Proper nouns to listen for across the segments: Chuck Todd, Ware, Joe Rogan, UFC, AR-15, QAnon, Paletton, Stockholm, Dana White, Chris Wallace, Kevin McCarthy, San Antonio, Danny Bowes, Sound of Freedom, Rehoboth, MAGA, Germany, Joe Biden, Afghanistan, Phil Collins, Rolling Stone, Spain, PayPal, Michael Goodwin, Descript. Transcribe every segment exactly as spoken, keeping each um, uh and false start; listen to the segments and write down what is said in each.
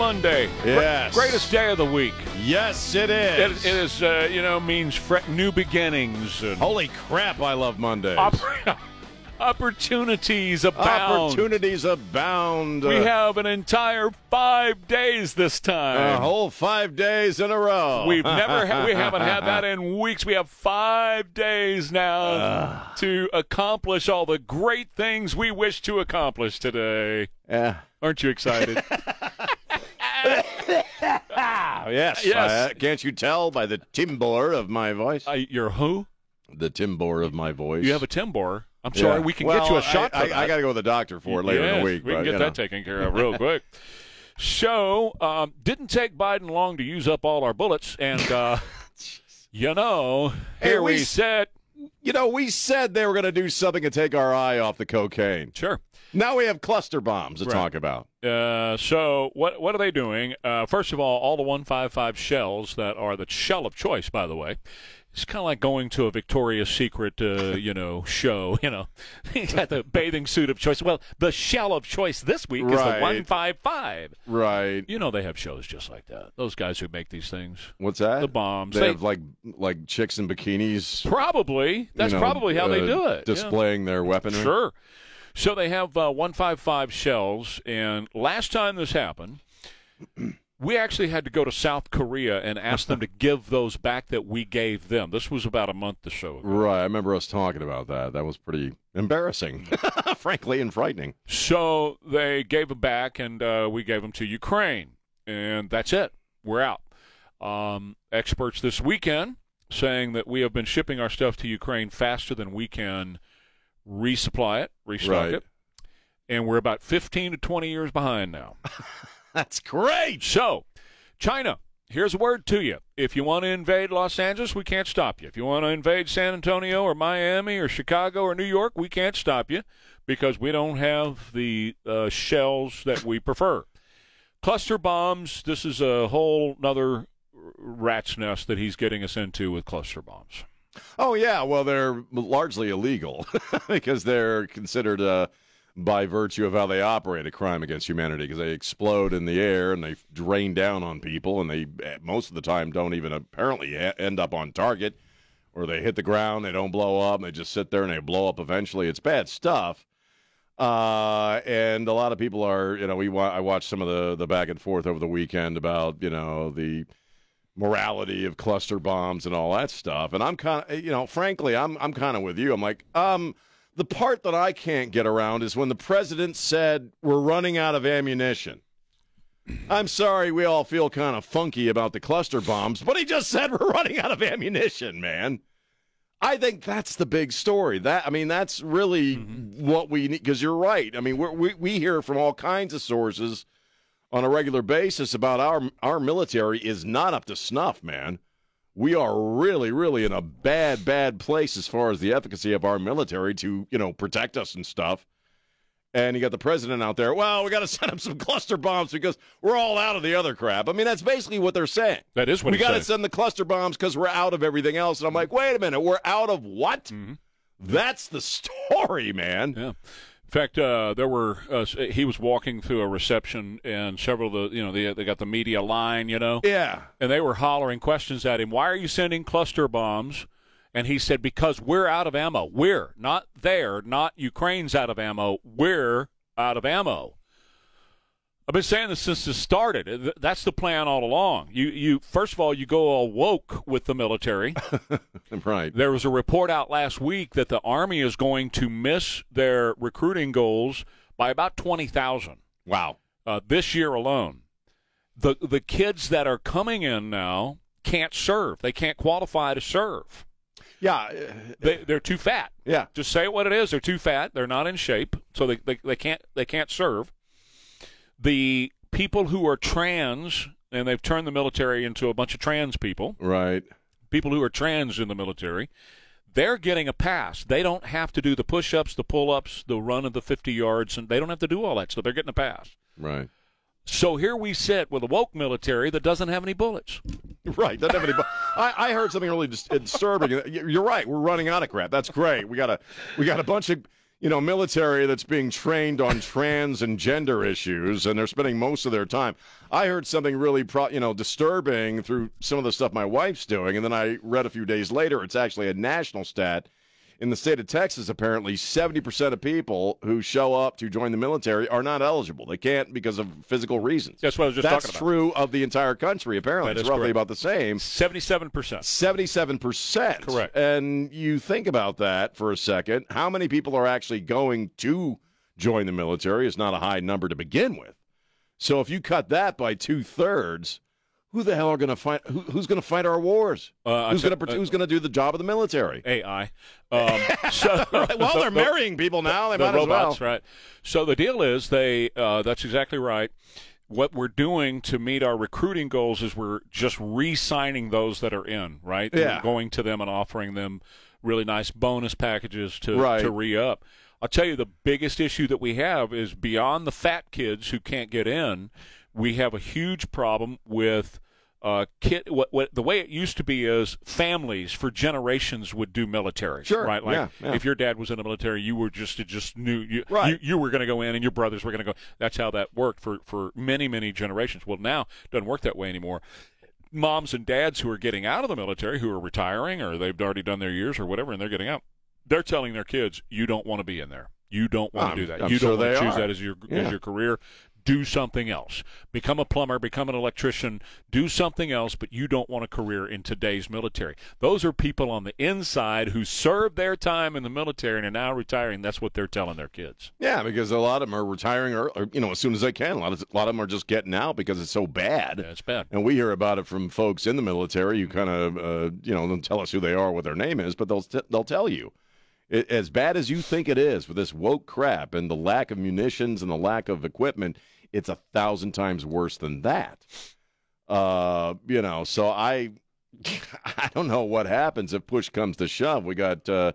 Monday. Yes. Gre- greatest day of the week. Yes, it is. It, it is, uh, you know, means fre- new beginnings. And holy crap, I love Mondays. Opp- opportunities abound. Opportunities abound. We have an entire five days this time. A whole five days in a row. We've never, ha- we haven't had that in weeks. We have five days now uh. to accomplish all the great things we wish to accomplish today. Yeah. Aren't you excited? Yes. Yes. Uh, can't you tell by the timbre of my voice? Uh, you're who? The timbre of my voice. You have a timbre. I'm yeah. sorry. We can well, get you a shot. I, for I, that. I got to go to the doctor for it later yes, in the week. We but, can get that know. taken care of real quick. So, um, didn't take Biden long to use up all our bullets, and uh, you know, here hey, we, we said, you know, we said they were going to do something to take our eye off the cocaine. Sure. Now we have cluster bombs to right. talk about. Uh, so what what are they doing? Uh, first of all, all the one fifty-five shells that are the shell of choice, by the way. It's kind of like going to a Victoria's Secret, uh, you know, show. You know, you got the bathing suit of choice. Well, the shell of choice this week right. is the one fifty-five. Right. You know, they have shows just like that. Those guys who make these things. What's that? The bombs. They, they have like like chicks in bikinis. Probably. That's you know, probably how uh, they do it. Displaying yeah. their weaponry. Sure. So they have uh, one fifty-five shells, and last time this happened, we actually had to go to South Korea and ask them to give those back that we gave them. This was about a month or so ago. Right, I remember us talking about that. That was pretty embarrassing, frankly, and frightening. So they gave them back, and uh, we gave them to Ukraine, and that's it. We're out. Um, experts this weekend saying that we have been shipping our stuff to Ukraine faster than we can resupply it, restock right. it, and we're about fifteen to twenty years behind now. That's great. So, China, here's a word to you. If you want to invade Los Angeles, we can't stop you. If you want to invade San Antonio or Miami or Chicago or New York, we can't stop you because we don't have the uh, shells that we prefer. Cluster bombs, this is a whole nother rat's nest that he's getting us into with cluster bombs. Oh, yeah. Well, they're largely illegal because they're considered, uh, by virtue of how they operate, a crime against humanity because they explode in the air and they drain down on people, and they, most of the time, don't even apparently ha- end up on target, or they hit the ground, they don't blow up, and they just sit there and they blow up eventually. It's bad stuff. Uh, and a lot of people are, you know, we wa- I watched some of the, the back and forth over the weekend about, you know, the morality of cluster bombs and all that stuff, and I'm kind of, you know, frankly, I'm I'm kind of with you. I'm like, um, the part that I can't get around is when the president said we're running out of ammunition. I'm sorry, we all feel kind of funky about the cluster bombs, but he just said we're running out of ammunition, man. I think that's the big story. That I mean, that's really mm-hmm. what we need, because you're right. I mean, we're, we we hear from all kinds of sources on a regular basis about our our military is not up to snuff, man. We are really, really in a bad, bad place as far as the efficacy of our military to, you know, protect us and stuff. And you got the president out there, well, we got to set up some cluster bombs because we're all out of the other crap. I mean, that's basically what they're saying. That is what we got to send the cluster bombs because we're out of everything else. And I'm like, wait a minute, we're out of what? Mm-hmm. That's the story, man. Yeah. In fact, uh, there were uh, he was walking through a reception, and several of the you know they they got the media line, you know, yeah, and they were hollering questions at him. Why are you sending cluster bombs? And he said, because we're out of ammo. We're not there. Not Ukraine's out of ammo. We're out of ammo. I've been saying this since this started. That's the plan all along. You you first of all you go all woke with the military. Right. There was a report out last week that the Army is going to miss their recruiting goals by about twenty thousand. Wow. Uh, this year alone. The, the kids that are coming in now can't serve. They can't qualify to serve. Yeah. They, they're too fat. Yeah. Just say what it is. They're too fat. They're not in shape. So they, they, they can't they can't serve. The people who are trans, and they've turned the military into a bunch of trans people. Right. People who are trans in the military, they're getting a pass. They don't have to do the push-ups, the pull-ups, the run of the fifty yards, and they don't have to do all that, so they're getting a pass. Right. So here we sit with a woke military that doesn't have any bullets. Right. Doesn't have any bu- I, I heard something really disturbing. You're right. We're running out of crap. That's great. We got a we got a bunch of you know, military that's being trained on trans and gender issues, and they're spending most of their time. I heard something really, pro- you know, disturbing through some of the stuff my wife's doing, and then I read a few days later, it's actually a national stat. In the state of Texas, apparently, seventy percent of people who show up to join the military are not eligible. They can't because of physical reasons. That's what I was just That's talking about. That's true of the entire country, apparently. That it's roughly correct. About the same. seventy-seven percent. seventy-seven percent. Correct. And you think about that for a second. How many people are actually going to join the military is not a high number to begin with. So if you cut that by two-thirds... Who the hell are going to fight? Who, who's going to fight our wars? Uh, who's going to uh, Who's going to do the job of the military? A I. Um, so, right. Well, the, they're marrying the, people now. They the might robots, as well. Right? So the deal is, they. Uh, that's exactly right. What we're doing to meet our recruiting goals is we're just re-signing those that are in, right? Yeah. And going to them and offering them really nice bonus packages to right. to re-up. I'll tell you, the biggest issue that we have is beyond the fat kids who can't get in. We have a huge problem with uh, kid. What, what the way it used to be is families for generations would do military, sure, right? Like yeah, yeah. if your dad was in the military, you were just just knew you right. you, you were going to go in, and your brothers were going to go. That's how that worked for, for many many generations. Well, now it doesn't work that way anymore. Moms and dads who are getting out of the military, who are retiring, or they've already done their years or whatever, and they're getting out, they're telling their kids, "You don't want to be in there. You don't want to I'm, do that. I'm you sure don't want to choose are. that as your yeah. as your career." Do something else. Become a plumber, become an electrician, do something else, but you don't want a career in today's military. Those are people on the inside who served their time in the military and are now retiring. That's what they're telling their kids. Yeah, because a lot of them are retiring or, or you know, as soon as they can. A lot of, a lot of them are just getting out because it's so bad. Yeah, it's bad. And we hear about it from folks in the military. You kind of, uh, you know, don't tell us who they are, what their name is, but they'll t- they'll tell you. As bad as you think it is with this woke crap and the lack of munitions and the lack of equipment, it's a thousand times worse than that. Uh, you know, so I I don't know what happens if push comes to shove. We got uh,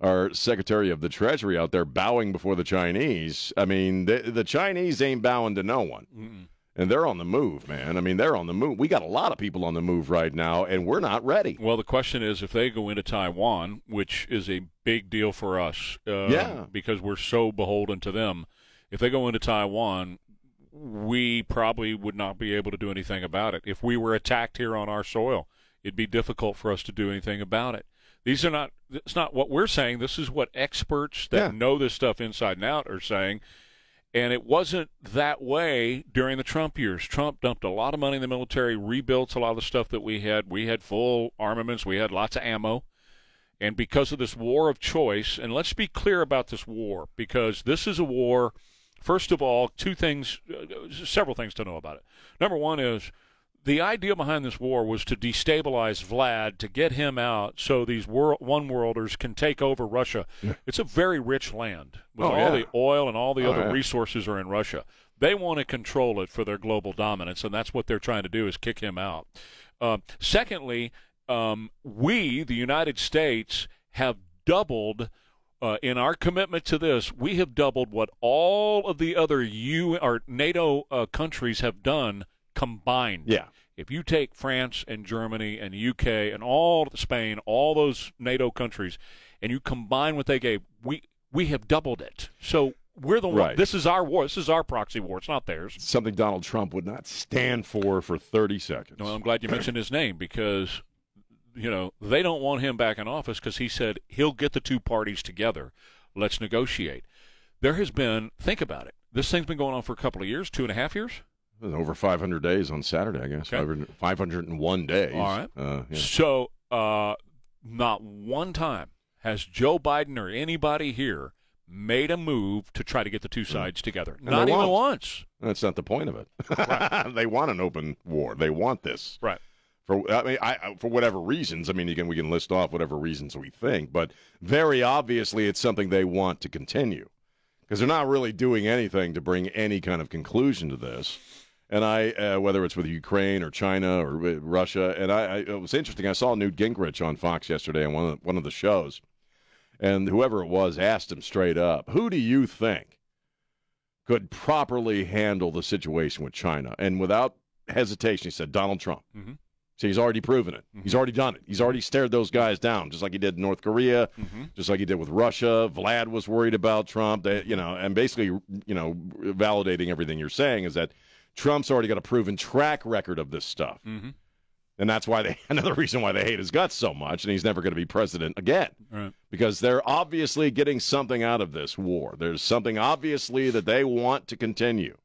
our Secretary of the Treasury out there bowing before the Chinese. I mean, the, the Chinese ain't bowing to no one. Mm-mm. And they're on the move, man. I mean, they're on the move. We got a lot of people on the move right now, and we're not ready. Well, the question is, if they go into Taiwan, which is a big deal for us, uh, yeah. because we're so beholden to them, if they go into Taiwan, we probably would not be able to do anything about it. If we were attacked here on our soil, it'd be difficult for us to do anything about it. These are not. It's not what we're saying. This is what experts that yeah. know this stuff inside and out are saying. And it wasn't that way during the Trump years. Trump dumped a lot of money in the military, rebuilt a lot of the stuff that we had. We had full armaments. We had lots of ammo. And because of this war of choice, and let's be clear about this war, because this is a war, first of all, two things, uh, several things to know about it. Number one is the idea behind this war was to destabilize Vlad, to get him out so these world, one-worlders can take over Russia. Yeah. It's a very rich land. With oh, all yeah. the oil and all the oh, other yeah. resources are in Russia. They want to control it for their global dominance, and that's what they're trying to do is kick him out. Um, secondly, um, we, the United States, have doubled uh, in our commitment to this. We have doubled what all of the other U or NATO uh, countries have done combined. Yeah. If you take France and Germany and U K and all Spain, all those NATO countries, and you combine what they gave, we we have doubled it. So we're the right. one. This is our war. This is our proxy war. It's not theirs. Something Donald Trump would not stand for for thirty seconds. Well, I'm glad you mentioned his name because, you know, they don't want him back in office because he said he'll get the two parties together. Let's negotiate. There has been, think about it, this thing's been going on for a couple of years, two and a half years. Over five hundred days on Saturday, I guess. Okay. five hundred one days. All right. Uh, yeah. So uh, not one time has Joe Biden or anybody here made a move to try to get the two sides together. And not even once. That's not the point of it. Right. They want an open war. They want this. Right. For I mean, I for whatever reasons. I mean, again, we can list off whatever reasons we think, but very obviously it's something they want to continue because they're not really doing anything to bring any kind of conclusion to this. And I, uh, whether it's with Ukraine or China or uh, Russia, and I, I, it was interesting. I saw Newt Gingrich on Fox yesterday on one of, the, one of the shows, and whoever it was asked him straight up, who do you think could properly handle the situation with China? And without hesitation, he said, Donald Trump. Mm-hmm. So he's already proven it. Mm-hmm. He's already done it. He's already stared those guys down, just like he did in North Korea, mm-hmm. just like he did with Russia. Vlad was worried about Trump. They, you know, and basically, you know, validating everything you're saying is that Trump's already got a proven track record of this stuff. Mm-hmm. And that's why they, another reason why they hate his guts so much, and he's never going to be president again. Right. Because they're obviously getting something out of this war. There's something obviously that they want to continue.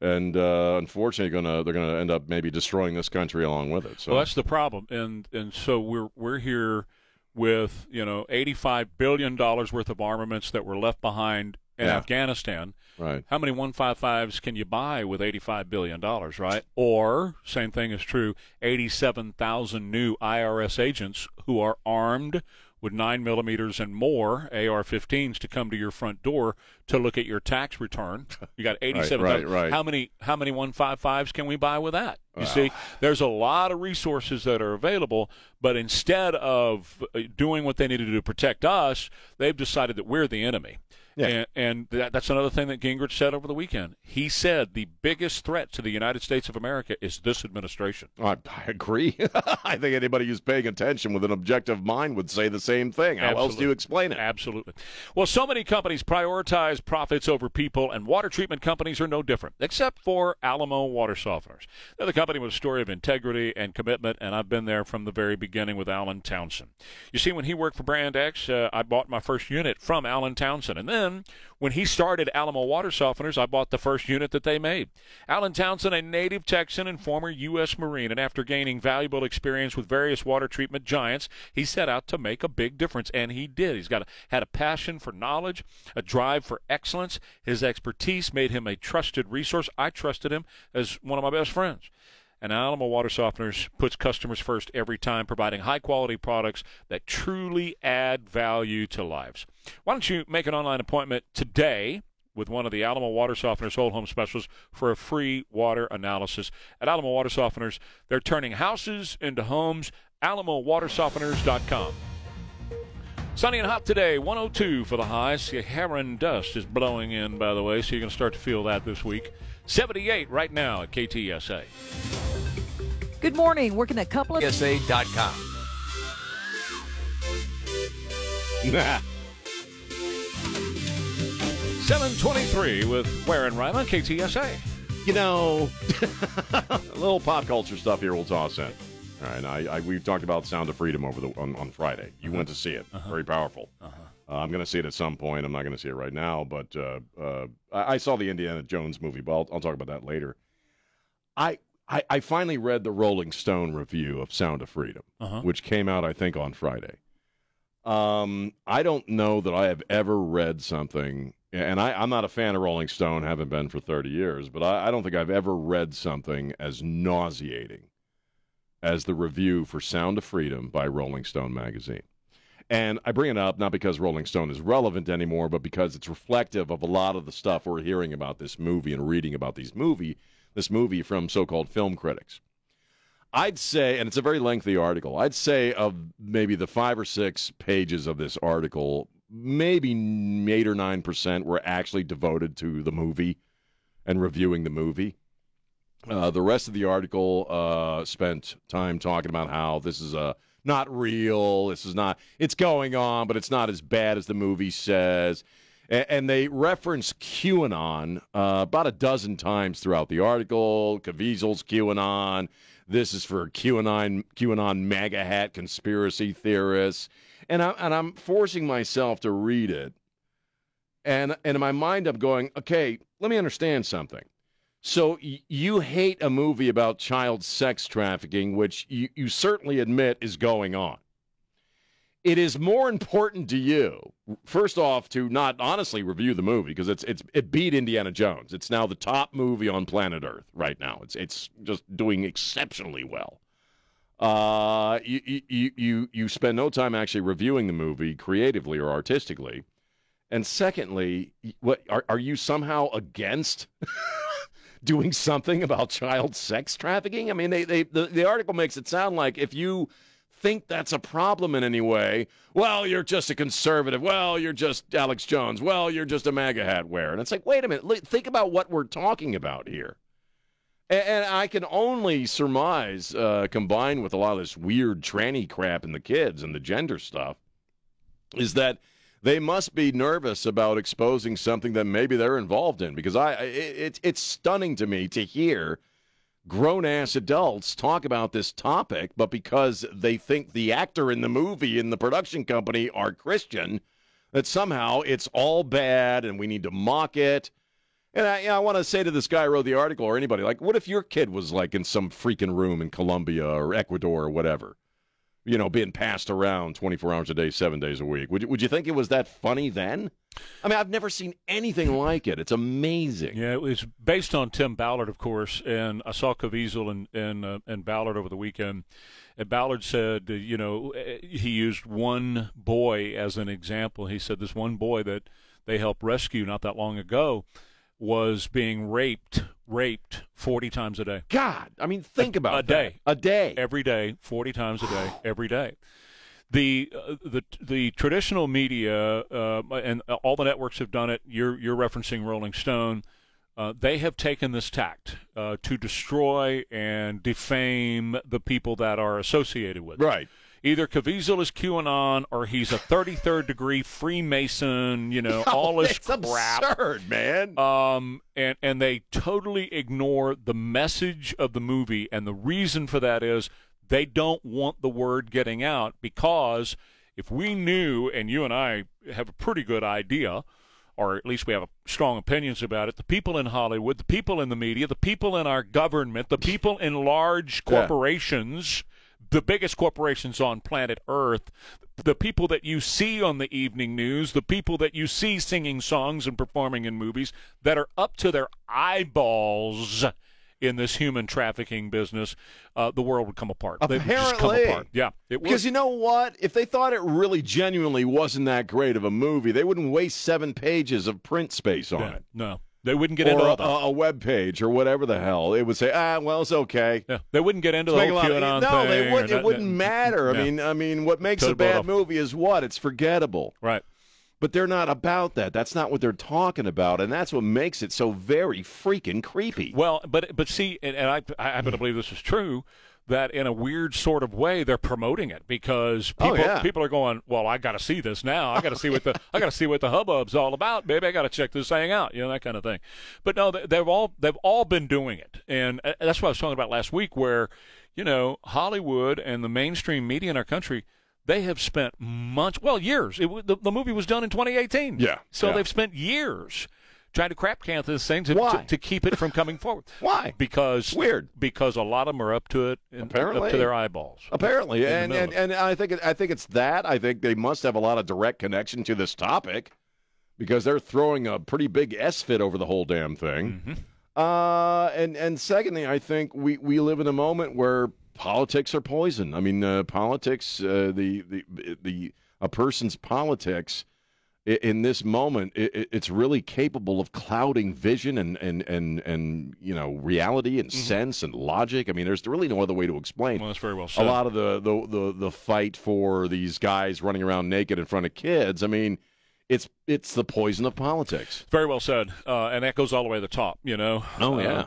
And uh, unfortunately, gonna, they're going to end up maybe destroying this country along with it. So well, that's the problem. And and so we're we're here with, you know, eighty-five billion dollars worth of armaments that were left behind in yeah. Afghanistan. Right. How many one fifty-fives can you buy with eighty-five billion dollars, right? Or, same thing is true, eighty-seven thousand new I R S agents who are armed with nine millimeters and more A R fifteens to come to your front door to look at your tax return. You got eighty-seven. right, right, right. How many how many one fifty-fives can we buy with that? You wow. see, there's a lot of resources that are available, but instead of doing what they needed to do to protect us, they've decided that we're the enemy. Yeah. And, and that, that's another thing that Gingrich said over the weekend. He said the biggest threat to the United States of America is this administration. I, I agree. I think anybody who's paying attention with an objective mind would say the same thing. How Absolutely. else do you explain it? Absolutely. Well, so many companies prioritize profits over people, and water treatment companies are no different, except for Alamo Water Softeners. They're the company with a story of integrity and commitment, and I've been there from the very beginning with Alan Townsend. You see, when he worked for Brand X, uh, I bought my first unit from Alan Townsend, and then when he started Alamo Water Softeners, I bought the first unit that they made. Alan Townsend, a native Texan and former U S Marine, and after gaining valuable experience with various water treatment giants, he set out to make a big difference, and he did. He's got a, had a passion for knowledge, a drive for excellence. His expertise made him a trusted resource. I trusted him as one of my best friends. And Alamo Water Softeners puts customers first every time, providing high-quality products that truly add value to lives. Why don't you make an online appointment today with one of the Alamo Water Softeners Whole Home Specialists for a free water analysis. At Alamo Water Softeners, they're turning houses into homes. Alamo Water Softeners dot com. Sunny and hot today, one oh two for the high. Saharan dust is blowing in, by the way, so you're going to start to feel that this week. seventy-eight right now at K T S A. Good morning. Working a couple of... K T S A dot com. Nah. seven twenty-three with Ware and Ryan on K T S A. You know, a little pop culture stuff here we'll toss in. All right, I, I, we talked about Sound of Freedom over the on, on Friday. You uh-huh. went to see it. Uh-huh. Very powerful. Uh-huh. Uh, I'm going to see it at some point. I'm not going to see it right now, but uh, uh, I, I saw the Indiana Jones movie, but I'll, I'll talk about that later. I, I I finally read the Rolling Stone review of Sound of Freedom, uh-huh. which came out, I think, on Friday. Um, I don't know that I have ever read something, and I, I'm not a fan of Rolling Stone, haven't been for thirty years, but I, I don't think I've ever read something as nauseating as the review for Sound of Freedom by Rolling Stone magazine. And I bring it up not because Rolling Stone is relevant anymore, but because it's reflective of a lot of the stuff we're hearing about this movie and reading about these movie, this movie from so-called film critics. I'd say, and it's a very lengthy article, I'd say of maybe the five or six pages of this article, maybe eight or nine percent were actually devoted to the movie and reviewing the movie. Uh, the rest of the article uh, spent time talking about how this is uh, not real, this is not, it's going on, but it's not as bad as the movie says. A- and they reference QAnon uh, about a dozen times throughout the article. Caviezel's QAnon, this is for QAnon, QAnon MAGA hat conspiracy theorists. And, I, and I'm forcing myself to read it. And, and in my mind, I'm going, okay, let me understand something. So you hate a movie about child sex trafficking, which you, you certainly admit is going on. It is more important to you, first off, to not honestly review the movie because it's it's it beat Indiana Jones. It's now the top movie on planet Earth right now. It's it's just doing exceptionally well. Uh, you you you you spend no time actually reviewing the movie creatively or artistically, and secondly, what are are you somehow against? Doing something about child sex trafficking? I mean, they, they the, the article makes it sound like if you think that's a problem in any way, well, you're just a conservative. Well, you're just Alex Jones. Well, you're just a MAGA hat wearer. And it's like, wait a minute. Think about what we're talking about here. And, and I can only surmise, uh, combined with a lot of this weird tranny crap and the kids and the gender stuff, is that they must be nervous about exposing something that maybe they're involved in. Because I, it, it's stunning to me to hear grown-ass adults talk about this topic, but because they think the actor in the movie and the production company are Christian, that somehow it's all bad and we need to mock it. And I, you know, I want to say to this guy who wrote the article or anybody, like, what if your kid was, like, in some freaking room in Colombia or Ecuador or whatever, you know, being passed around twenty-four hours a day, seven days a week? Would you, would you think it was that funny then? I mean, I've never seen anything like it. It's amazing. Yeah, it was based on Tim Ballard, of course, and I saw Caviezel and and, uh, and Ballard over the weekend. And Ballard said, you know, he used one boy as an example. He said this one boy that they helped rescue not that long ago was being raped, raped forty times a day. God, I mean, think a, about a that. Day. A day. Every day, forty times a day, every day. The uh, the the traditional media uh, and all the networks have done it. You're you're referencing Rolling Stone. Uh, they have taken this tact uh, to destroy and defame the people that are associated with it. Right. Either Caviezel is QAnon or he's a thirty-third degree Freemason. You know, no, all this crap. It's absurd, man. Um, and and they totally ignore the message of the movie, and the reason for that is, they don't want the word getting out, because if we knew, and you and I have a pretty good idea, or at least we have strong opinions about it, the people in Hollywood, the people in the media, the people in our government, the people in large corporations, yeah. the biggest corporations on planet Earth, the people that you see on the evening news, the people that you see singing songs and performing in movies, that are up to their eyeballs in this human trafficking business, uh, the world would come apart. Apparently. They would just come apart. Yeah, it because you know what? If they thought it really genuinely wasn't that great of a movie, they wouldn't waste seven pages of print space on yeah, it. No. They wouldn't get or into a, a, a web page or whatever the hell. It would say, ah, well, it's okay. Yeah. They wouldn't get into it's the whole QAnon thing. No, they wouldn't, it wouldn't matter. Yeah. I mean, I mean, what makes Could a bad movie is what? It's forgettable. Right. But they're not about that. That's not what they're talking about, and that's what makes it so very freaking creepy. Well, but but see, and, and I I happen to believe this is true, that in a weird sort of way they're promoting it, because people oh, yeah. people are going, well, I got to see this now. I got to see what the I got to see what the hubbub's all about. Maybe I got to check this thing out, you know, that kind of thing. But no, they've all they've all been doing it, and that's what I was talking about last week, where you know Hollywood and the mainstream media in our country. They have spent months, well, years. It, the, the movie was done in twenty eighteen. Yeah. So yeah. they've spent years trying to crap can this thing to, to, to keep it from coming forward. Why? Because weird. Because a lot of them are up to it, and apparently up to their eyeballs. Apparently, and, and and I think it, I think it's that. I think they must have a lot of direct connection to this topic, because they're throwing a pretty big S fit over the whole damn thing. Mm-hmm. Uh, and and secondly, I think we we live in a moment where politics are poison. I mean, uh, politics, uh, the, the, the, a person's politics in, in this moment, it, it's really capable of clouding vision and, and, and, and you know, reality and mm-hmm. sense and logic. I mean, there's really no other way to explain. Well, that's very well said. A lot of the, the, the, the fight for these guys running around naked in front of kids, I mean, it's it's the poison of politics. Very well said, uh, and that goes all the way to the top, you know. Oh, yeah. Uh,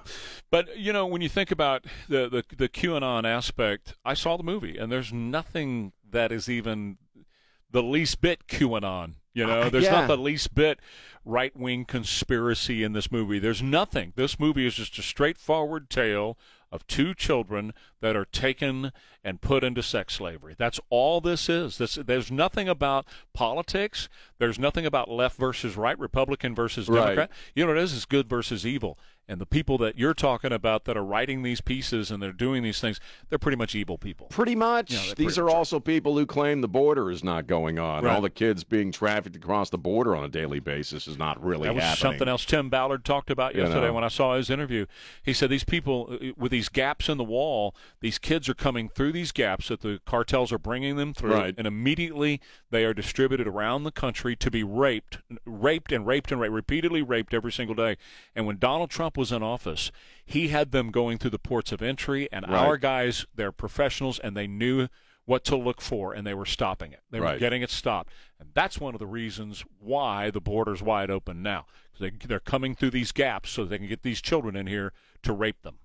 but, you know, when you think about the, the, the QAnon aspect, I saw the movie, and there's nothing that is even the least bit QAnon, you know. There's yeah. not the least bit right-wing conspiracy in this movie. There's nothing. This movie is just a straightforward tale of two children that are taken and put into sex slavery. That's all this is. This, there's nothing about politics. There's nothing about left versus right, Republican versus Democrat. Right. You know what it is? It's good versus evil. And the people that you're talking about that are writing these pieces and they're doing these things, they're pretty much evil people. Pretty much. You know, these pretty are much. Also people who claim the border is not going on. Right. All the kids being trafficked across the border on a daily basis is not really happening. That was happening. Something else Tim Ballard talked about yesterday you know. when I saw his interview. He said these people, with these gaps in the wall, these kids are coming through these gaps that the cartels are bringing them through, right. and immediately they are distributed around the country to be raped, raped and raped and raped, repeatedly raped every single day. And when Donald Trump was was in office, he had them going through the ports of entry, and right. our guys, they're professionals, and they knew what to look for, and they were stopping it. They right. were getting it stopped. And that's one of the reasons why the border's wide open now. They, they're coming through these gaps so they can get these children in here to rape them.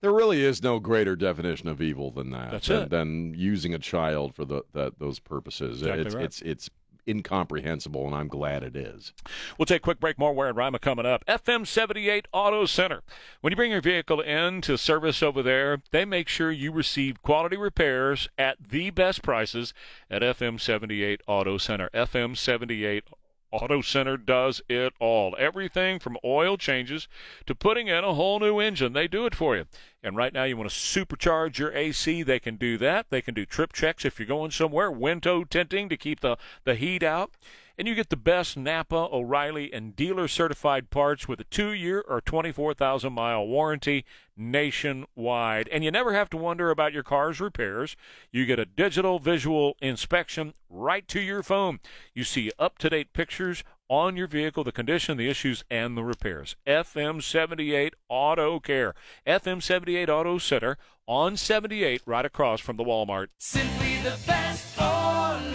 There really is no greater definition of evil than that. That's than, it. Than using a child for the, that those purposes. Exactly it's, right. it's it's incomprehensible, and I'm glad it is. We'll take a quick break. More Where and Rima coming up. F M seventy-eight Auto Center. When you bring your vehicle in to service over there, they make sure you receive quality repairs at the best prices at F M seventy-eight Auto Center. F M seventy-eight Auto Center does it all. Everything from oil changes to putting in a whole new engine. They do it for you. And right now you want to supercharge your A C, they can do that. They can do trip checks if you're going somewhere, window tinting to keep the, the heat out. And you get the best Napa, O'Reilly, and dealer-certified parts with a two-year or twenty-four thousand mile warranty nationwide. And you never have to wonder about your car's repairs. You get a digital visual inspection right to your phone. You see up-to-date pictures on your vehicle, the condition, the issues, and the repairs. F M seventy-eight Auto Care. F M seventy-eight Auto Center on seventy-eight right across from the Walmart. Simply the best or less.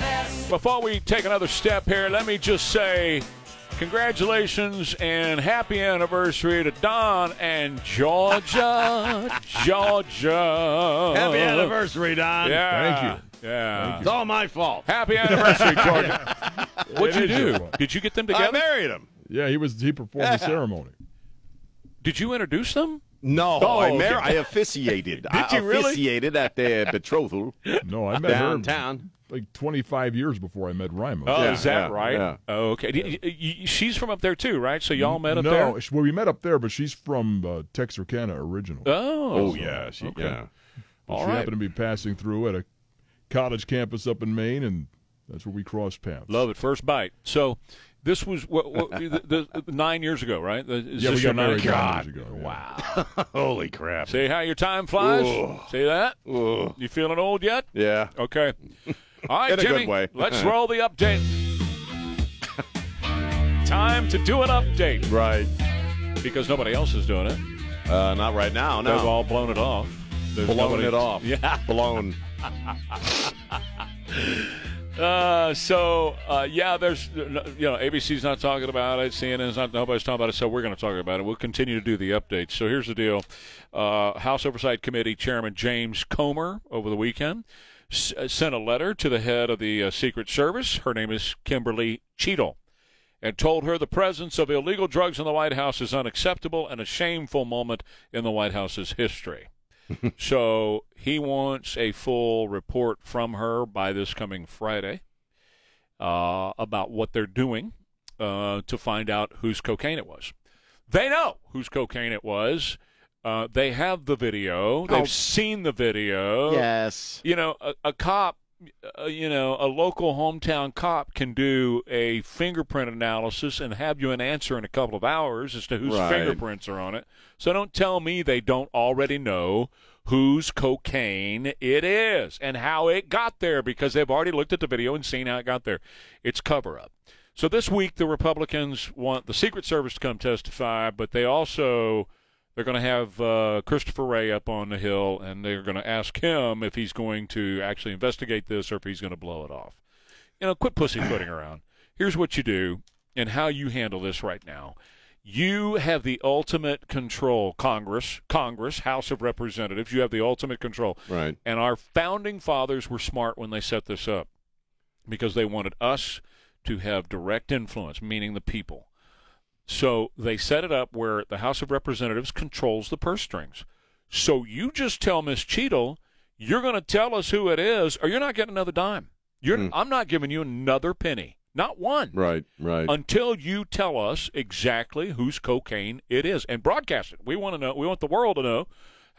Before we take another step here, let me just say congratulations and happy anniversary to Don and Georgia. Georgia. Happy anniversary, Don. Yeah. Thank you. Yeah. It's all my fault. Happy anniversary, Georgia. Yeah. What'd you do? Did you get them together? I married him. Yeah, he was. He performed the ceremony. Did you introduce them? No, oh, I, mar- I officiated. Did I you really? officiated at their betrothal. No, I met downtown. Her like twenty-five years before I met Raima. Oh, yeah, is that yeah, right? Yeah. Oh, okay. Yeah. She's from up there too, right? So y'all met up no, there? No, well, we met up there, but she's from uh, Texarkana originally. Oh, oh so, yeah, she, okay. yeah. But all she right. happened to be passing through at a college campus up in Maine, and that's where we crossed paths. Love it. First bite. So this was what, what, the, the, nine years ago, right? Is yeah, this we got married nine years ago. Yeah. Wow. Holy crap. See how your time flies? Ooh. See that? Ooh. You feeling old yet? Yeah. Okay. All right, in Jimmy, a good way. Let's roll the update. Time to do an update. Right. Because nobody else is doing it. Uh, not right now, no. They've all blown it off. There's blown nobody... it off. Yeah. Blown. Uh, so, uh, yeah, there's, you know, A B C's not talking about it, C N N's not, nobody's talking about it, so we're going to talk about it. We'll continue to do the updates. So here's the deal. Uh, House Oversight Committee Chairman James Comer over the weekend s- sent a letter to the head of the uh, Secret Service. Her name is Kimberly Cheadle, and told her the presence of illegal drugs in the White House is unacceptable and a shameful moment in the White House's history. So he wants a full report from her by this coming Friday uh, about what they're doing uh, to find out whose cocaine it was. They know whose cocaine it was. Uh, they have the video. They've oh. seen the video. Yes. You know, a, a cop, uh, you know, a local hometown cop can do a fingerprint analysis and have you an answer in a couple of hours as to whose right. fingerprints are on it. So don't tell me they don't already know whose cocaine it is and how it got there, because they've already looked at the video and seen how it got there. It's cover-up. So this week the Republicans want the Secret Service to come testify, but they also they're going to have uh, Christopher Wray up on the Hill, and they're going to ask him if he's going to actually investigate this or if he's going to blow it off. You know, quit pussyfooting around. Here's what you do and how you handle this right now. You have the ultimate control, Congress, Congress, House of Representatives. You have the ultimate control. Right. And our founding fathers were smart when they set this up because they wanted us to have direct influence, meaning the people. So they set it up where the House of Representatives controls the purse strings. So you just tell Miz Cheadle, you're going to tell us who it is, or you're not getting another dime. You're, mm. I'm not giving you another penny. Not one. Right, right. Until you tell us exactly whose cocaine it is and broadcast it. We want to know. We want the world to know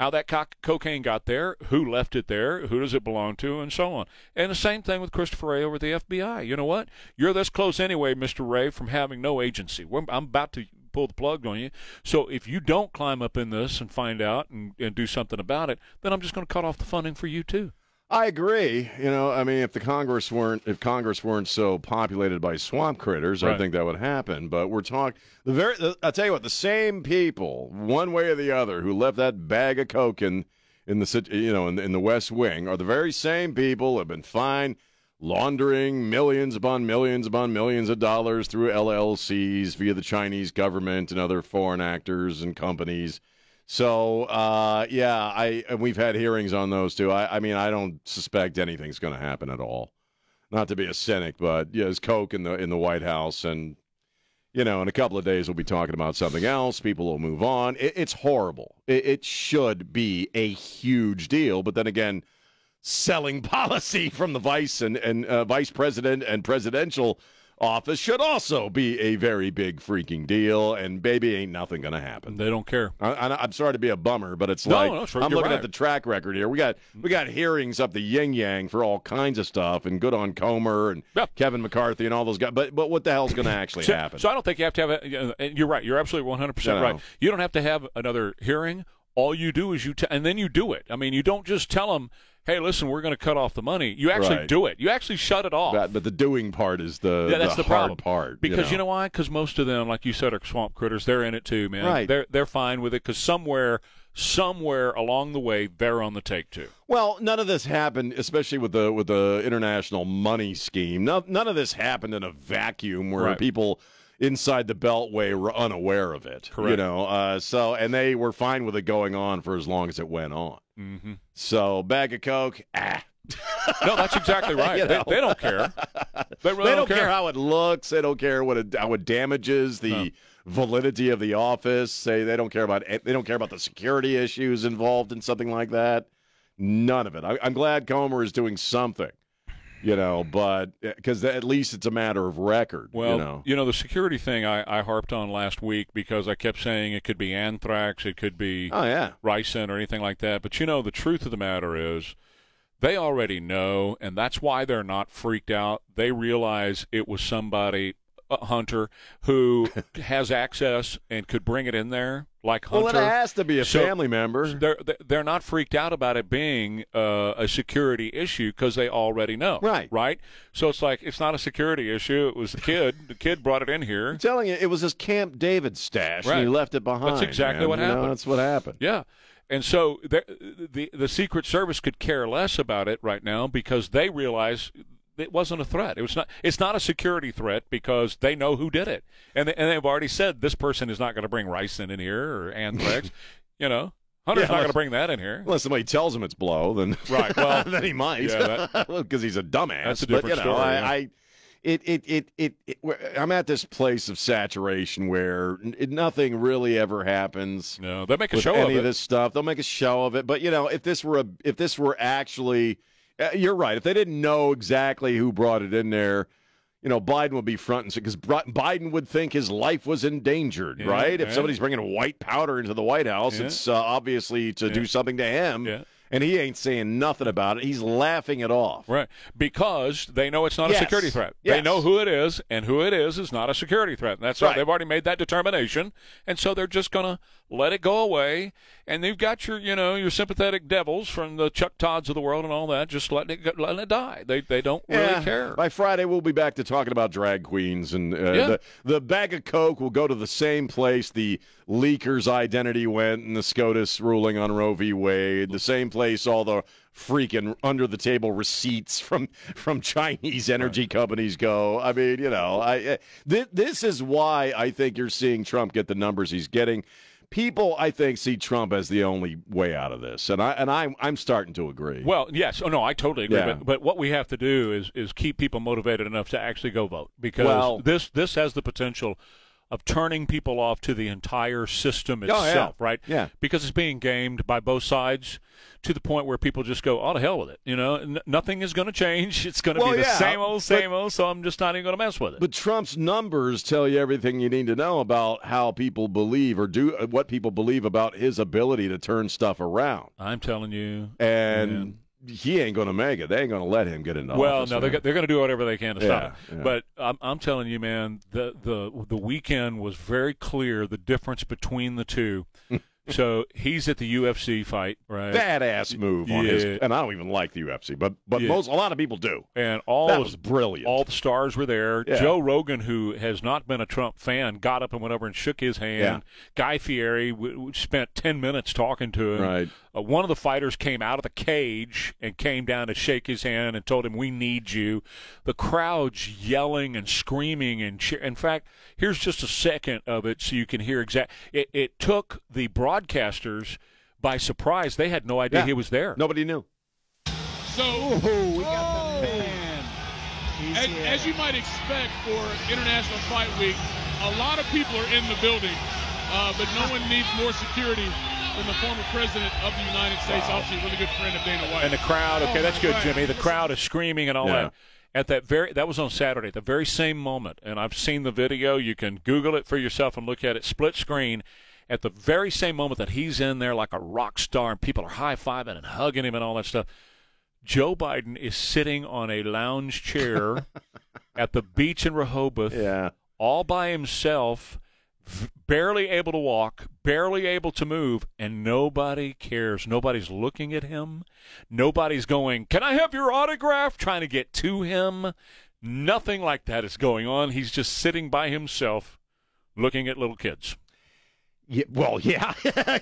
how that co- cocaine got there, who left it there, who does it belong to, and so on. And the same thing with Christopher Wray over at the F B I. You know what? You're this close anyway, Mister Wray, from having no agency. We're, I'm about to pull the plug on you. So if you don't climb up in this and find out and, and do something about it, then I'm just going to cut off the funding for you, too. I agree. You know, I mean, if the Congress weren't, if Congress weren't so populated by swamp critters, right. I think that would happen. But we're talking the very. The, I'll tell you what, the same people, one way or the other, who left that bag of coke in, in the you know, in, in the West Wing, are the very same people who have been fined laundering millions upon millions upon millions of dollars through L L Cs via the Chinese government and other foreign actors and companies. So, uh, yeah, I and we've had hearings on those, too. I, I mean, I don't suspect anything's going to happen at all. Not to be a cynic, but yeah, there's coke in the in the White House. And, you know, in a couple of days we'll be talking about something else. People will move on. It, it's horrible. It, it should be a huge deal. But then again, selling policy from the vice and, and uh, vice president and presidential office should also be a very big freaking deal, and baby, ain't nothing gonna happen. They don't care. I, I'm sorry to be a bummer, but it's no, like no, sure, I'm looking right. at the track record here. We got we got hearings up the yin yang for all kinds of stuff, and good on Comer and yep. Kevin McCarthy and all those guys. But but what the hell's gonna actually so, happen? So I don't think you have to have. A, and you're right. You're absolutely one hundred percent right. You don't have to have another hearing. All you do is you, t- and then you do it. I mean, you don't just tell them, hey, listen, we're going to cut off the money. You actually right. do it. You actually shut it off. That, but the doing part is the, yeah, that's the, the hard problem. part. Because you know, you know why? Because most of them, like you said, are swamp critters. They're in it too, man. Right. They're, they're fine with it because somewhere, somewhere along the way, they're on the take too. Well, none of this happened, especially with the with the international money scheme. No, none of this happened in a vacuum where right. people inside the Beltway were unaware of it. Correct. You know, uh, so, and they were fine with it going on for as long as it went on. Mm-hmm. So, bag of coke, ah. No, that's exactly right. You know? they, they don't care. They, really they don't care. care how it looks. They don't care what it, how it damages the no. validity of the office. Say they don't care about they don't care about the security issues involved in something like that. None of it. I, I'm glad Comer is doing something. You know, but because at least it's a matter of record. Well, you know, you know the security thing I, I harped on last week because I kept saying it could be anthrax, it could be oh, yeah. ricin or anything like that. But, you know, the truth of the matter is they already know, and that's why they're not freaked out. They realize it was somebody, a hunter, who has access and could bring it in there. Like Hunter. Well, it has to be a so family member. They're they're not freaked out about it being uh, a security issue because they already know, right? Right. So it's like it's not a security issue. It was the kid. The kid brought it in here. I'm telling you, it was his Camp David stash, right. and he left it behind. That's exactly man. what you happened. Know, that's what happened. Yeah, and so the, the the Secret Service could care less about it right now because they realize it wasn't a threat. It was not. It's not a security threat because they know who did it, and they, and they've already said this person is not going to bring ricin in here or anthrax. You know, Hunter's yeah, not going to bring that in here unless somebody tells him it's blow. Then right. Well, then he might because yeah, he's a dumbass. That's a different but, you know, story. I, yeah. I, it, it, it, it, it. I'm at this place of saturation where it, nothing really ever happens. No, they make a show of it. Any of this stuff, they'll make a show of it. But you know, if this were a, if this were actually. You're right. If they didn't know exactly who brought it in there, you know, Biden would be front and center because Biden would think his life was endangered, yeah, right? If right. somebody's bringing white powder into the White House, yeah. it's uh, obviously to yeah. do something to him, yeah. and he ain't saying nothing about it. He's laughing it off. Right, because they know it's not yes. a security threat. Yes. They know who it is, and who it is is not a security threat. That's right. All. They've already made that determination, and so they're just going to let it go away, and they've got your, you know, your sympathetic devils from the Chuck Todds of the world and all that, just letting it, go, letting it die. They they don't yeah. really care. By Friday, we'll be back to talking about drag queens, and uh, yeah. the the bag of coke will go to the same place the leaker's identity went in the SCOTUS ruling on Roe v. Wade, the same place all the freaking under-the-table receipts from from Chinese energy companies go. I mean, you know, I th- this is why I think you're seeing Trump get the numbers he's getting. People, I think, see Trump as the only way out of this, and I and I'm I'm starting to agree. Well, yes, oh no, I totally agree. Yeah. But, but what we have to do is is keep people motivated enough to actually go vote because well, this this has the potential of turning people off to the entire system itself, oh, yeah. right? Yeah, because it's being gamed by both sides to the point where people just go, "Oh, to hell with it!" You know, N- nothing is going to change. It's going to well, be the yeah. same old, same but, old. So I'm just not even going to mess with it. But Trump's numbers tell you everything you need to know about how people believe or do uh, what people believe about his ability to turn stuff around. I'm telling you, and. Man. He ain't going to make it. They ain't going to let him get into well, office. Well, no, they're, they're going to do whatever they can to yeah, stop him. Yeah. But I'm, I'm telling you, man, the, the the weekend was very clear the difference between the two. So he's at the U F C fight, right? Badass move on yeah. his, and I don't even like the U F C, but but yeah. most a lot of people do. And all that was the, brilliant. All the stars were there. Yeah. Joe Rogan, who has not been a Trump fan, got up and went over and shook his hand. Yeah. Guy Fieri w- w- spent ten minutes talking to him. Right. Uh, one of the fighters came out of the cage and came down to shake his hand and told him, we need you. The crowd's yelling and screaming and cheer. In fact, here's just a second of it so you can hear exact. It, it took the broadcasters by surprise. They had no idea yeah. he was there. Nobody knew. So, oh, we got the man. As, as you might expect for International Fight Week, a lot of people are in the building, uh, but no one needs more security than the former president of the United States, wow. obviously a really good friend of Dana White. And the crowd, okay, oh, that's good, right. Jimmy. The crowd is screaming and all yeah. that. At that very, that was on Saturday, the very same moment, and I've seen the video. You can Google it for yourself and look at it, split screen. At the very same moment that he's in there like a rock star and people are high-fiving and hugging him and all that stuff, Joe Biden is sitting on a lounge chair at the beach in Rehoboth yeah. all by himself, barely able to walk, barely able to move, and nobody cares. Nobody's looking at him. Nobody's going, can I have your autograph? Trying to get to him. Nothing like that is going on. He's just sitting by himself looking at little kids. Yeah, well, yeah,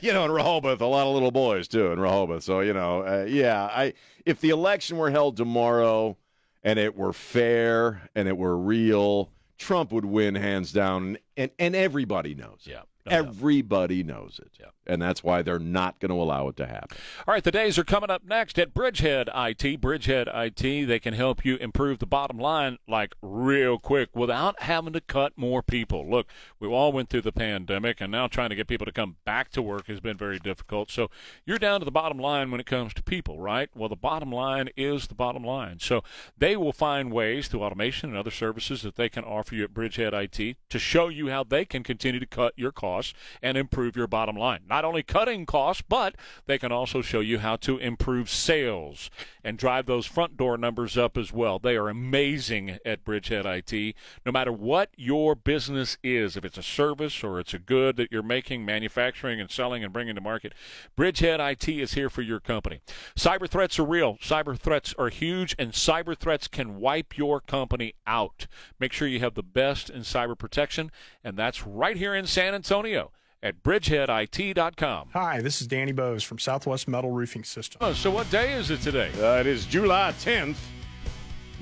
you know, in Rehoboth, a lot of little boys, too, in Rehoboth. So, you know, uh, yeah, I if the election were held tomorrow and it were fair and it were real, Trump would win hands down, and, and everybody knows it. Yeah, no everybody doubt. knows it. Yeah. And that's why they're not going to allow it to happen. All right, the days are coming up next at Bridgehead I T. Bridgehead I T, they can help you improve the bottom line, like, real quick without having to cut more people. Look, we all went through the pandemic, and now trying to get people to come back to work has been very difficult. So you're down to the bottom line when it comes to people, right? Well, the bottom line is the bottom line. So they will find ways through automation and other services that they can offer you at Bridgehead I T to show you how they can continue to cut your costs and improve your bottom line. Not only cutting costs, but they can also show you how to improve sales and drive those front door numbers up as well. They are amazing at Bridgehead I T. No matter what your business is, if it's a service or it's a good that you're making, manufacturing and selling and bringing to market, Bridgehead I T is here for your company. Cyber threats are real. Cyber threats are huge, and cyber threats can wipe your company out. Make sure you have the best in cyber protection, and that's right here in San Antonio at bridgehead I T dot com. Hi, this is Danny Bowes from Southwest Metal Roofing System. Oh, so what day is it today? Uh, it is July tenth.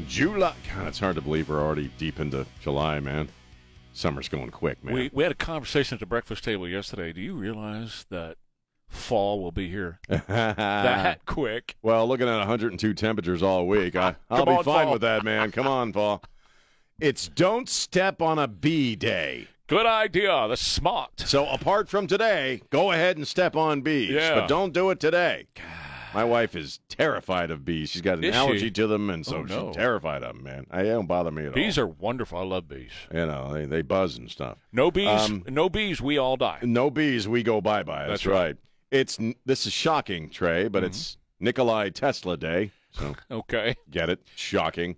July. God, it's hard to believe we're already deep into July, man. Summer's going quick, man. We, we had a conversation at the breakfast table yesterday. Do you realize that fall will be here that quick? Well, looking at one hundred two temperatures all week, I, I'll be on, fine fall. with that, man. Come on, fall. It's Don't Step on a Bee Day. Good idea. That's smart. So apart from today, go ahead and step on bees. Yeah. But don't do it today. God. My wife is terrified of bees. She's got an is allergy she? to them, and so oh, no. she's terrified of them, man. They don't bother me at bees all. Bees are wonderful. I love bees. You know, they, they buzz and stuff. No bees, um, no bees, we all die. No bees, we go bye-bye. That's, That's right. right. It's This is shocking, Trey, but mm-hmm. it's Nikolai Tesla Day. So okay. Get it? Shocking.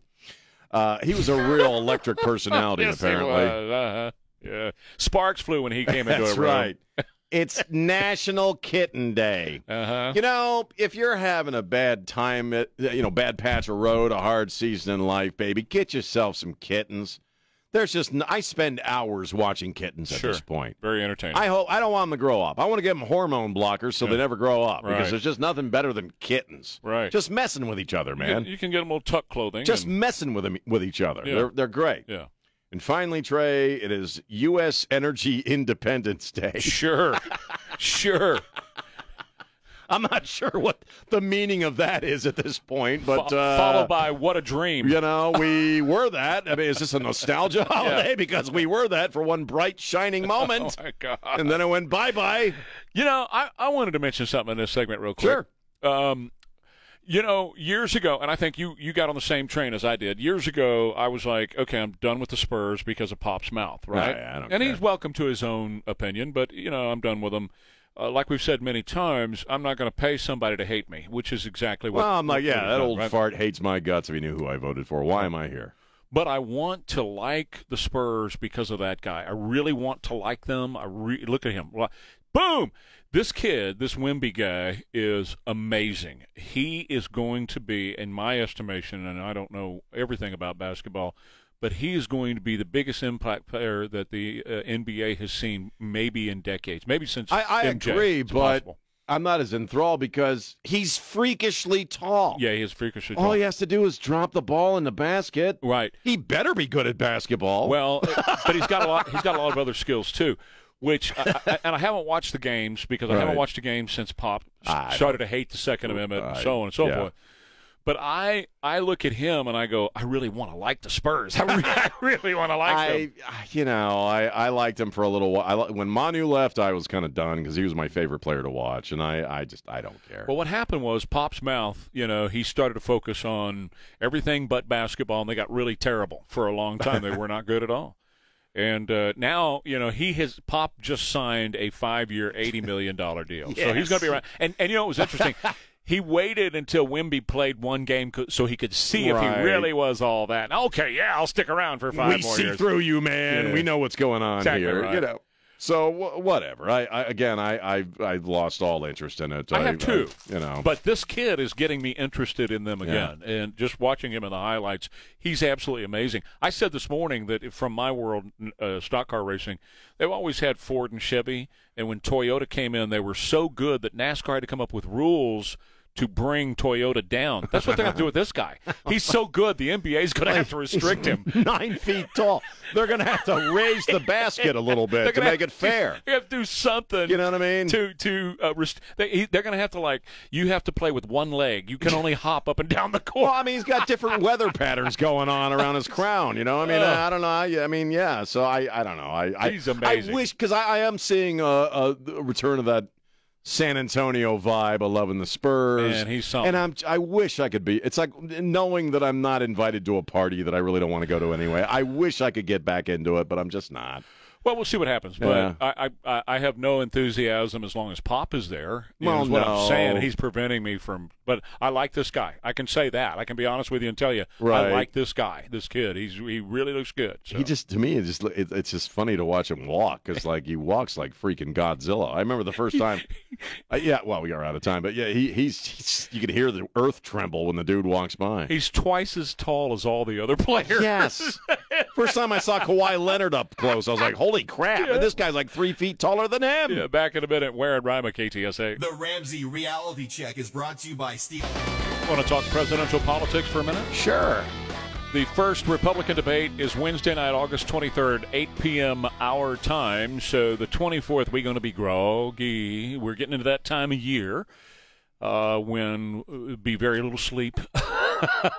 Uh, he was a real electric personality, yes, apparently. He was. Uh-huh. Yeah, sparks flew when he came into That's a room. That's right. It's National Kitten Day. Uh-huh. You know, if you're having a bad time, at, you know, bad patch of road, a hard season in life, baby, get yourself some kittens. There's just I spend hours watching kittens at sure. this point. Very entertaining. I hope I don't want them to grow up. I want to give them hormone blockers so yeah. they never grow up right. because there's just nothing better than kittens. Right. Just messing with each other, man. You can, you can get them little tuck clothing. Just and... messing with them with each other. Yeah. They're they're great. Yeah. And finally, Trey, it is U S Energy Independence Day. Sure. Sure. I'm not sure what the meaning of that is at this point, but uh, followed by what a dream. You know, we were that. I mean, is this a nostalgia holiday? Yeah. Because we were that for one bright, shining moment. Oh, my God. And then it went bye-bye. You know, I, I wanted to mention something in this segment real quick. Sure. Um, You know, years ago, and I think you, you got on the same train as I did. Years ago, I was like, okay, I'm done with the Spurs because of Pop's mouth, right? I, I don't and care. He's welcome to his own opinion, but, you know, I'm done with him. Uh, like we've said many times, I'm not going to pay somebody to hate me, which is exactly what... Well, I'm like, yeah, that old right? fart hates my guts if he knew who I voted for. Why am I here? But I want to like the Spurs because of that guy. I really want to like them. I re- Look at him. Boom! This kid, this Wimby guy, is amazing. He is going to be, in my estimation, and I don't know everything about basketball, but he is going to be the biggest impact player that the uh, N B A has seen maybe in decades, maybe since I, I M J. agree, it's but possible. I'm not as enthralled because he's freakishly tall. Yeah, he is freakishly tall. All he has to do is drop the ball in the basket. Right. He better be good at basketball. Well, but he's got a lot. He's got a lot of other skills too, which I, I, and I haven't watched the games because I right. haven't watched the games since Pop I started to hate the Second Amendment I, and so on and so yeah. forth. But I, I look at him and I go, I really want to like the Spurs. I, re- I really want to like I, them. You know, I, I liked him for a little while. I, when Manu left, I was kind of done because he was my favorite player to watch, and I, I just I don't care. Well, what happened was Pop's mouth, you know, he started to focus on everything but basketball, and they got really terrible for a long time. They were not good at all. And uh, now, you know, he has Pop just signed a five-year, eighty million dollars deal. Yes. So he's going to be around. And, and, you know, it was interesting. He waited until Wimby played one game so he could see right. if he really was all that. Okay, yeah, I'll stick around for five we more years. We see through you, man. Yeah. We know what's going on exactly here. Right. You know. So w- whatever. I, I again, I, I I lost all interest in it. I, I have too. I, you know, but this kid is getting me interested in them again, yeah. and just watching him in the highlights, he's absolutely amazing. I said this morning that from my world, uh, stock car racing, they've always had Ford and Chevy, and when Toyota came in, they were so good that NASCAR had to come up with rules to bring Toyota down. That's what they're going to do with this guy. He's so good, the N B A's going to have to restrict him. Nine feet tall. They're going to have to raise the basket a little bit to make have, it fair. They have to do something. You know what I mean? To to uh, rest- they, They're going to have to, like, you have to play with one leg. You can only hop up and down the court. Well, I mean, he's got different weather patterns going on around his crown, you know? I mean, uh, I don't know. I, I mean, yeah, so I, I don't know. I, he's I, amazing. I wish, because I, I am seeing a, a return of that San Antonio vibe, loving the Spurs. Man, he's something. And I'm, I wish I could be. It's like knowing that I'm not invited to a party that I really don't want to go to anyway. I wish I could get back into it, but I'm just not. Well, we'll see what happens. But yeah. I, I, I have no enthusiasm as long as Pop is there. Well, is what no. I'm saying. He's preventing me from. But I like this guy. I can say that. I can be honest with you and tell you. Right. I like this guy, this kid. He's he really looks good. So. He just to me, it just it, it's just funny to watch him walk because like he walks like freaking Godzilla. I remember the first time. uh, yeah, well, we are out of time, but yeah, he he's, he's you can hear the earth tremble when the dude walks by. He's twice as tall as all the other players. Yes. First time I saw Kawhi Leonard up close, I was like, holy crap, yeah. this guy's like three feet taller than him. Yeah, back in a minute, Warren Rima, K T S A. The Ramsey Reality Check is brought to you by Steve. Want to talk presidential politics for a minute? Sure. The first Republican debate is Wednesday night, August twenty-third, eight p.m. our time. So the twenty-fourth, we're going to be groggy. We're getting into that time of year uh, when it'd be very little sleep.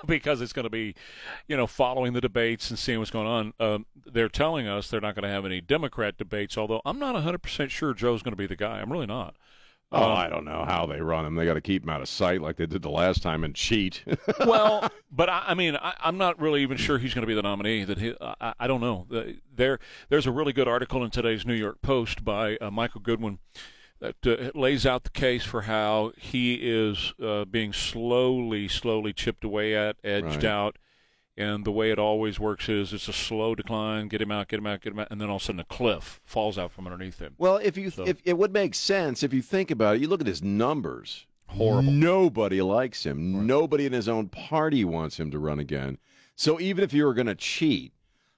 Because it's going to be, you know, following the debates and seeing what's going on. Um, they're telling us they're not going to have any Democrat debates, although I'm not one hundred percent sure Joe's going to be the guy. I'm really not. Um, oh, I don't know how they run him. They got to keep him out of sight like they did the last time and cheat. Well, but, I, I mean, I, I'm not really even sure he's going to be the nominee. That he, I, I don't know. There, There's a really good article in today's New York Post by uh, Michael Goodwin that uh, lays out the case for how he is uh, being slowly, slowly chipped away at, edged right. out. And the way it always works is it's a slow decline, get him out, get him out, get him out, and then all of a sudden a cliff falls out from underneath him. Well, if you so. if it would make sense if you think about it. You look at his numbers. Horrible. Nobody likes him. Right. Nobody in his own party wants him to run again. So even if you were going to cheat,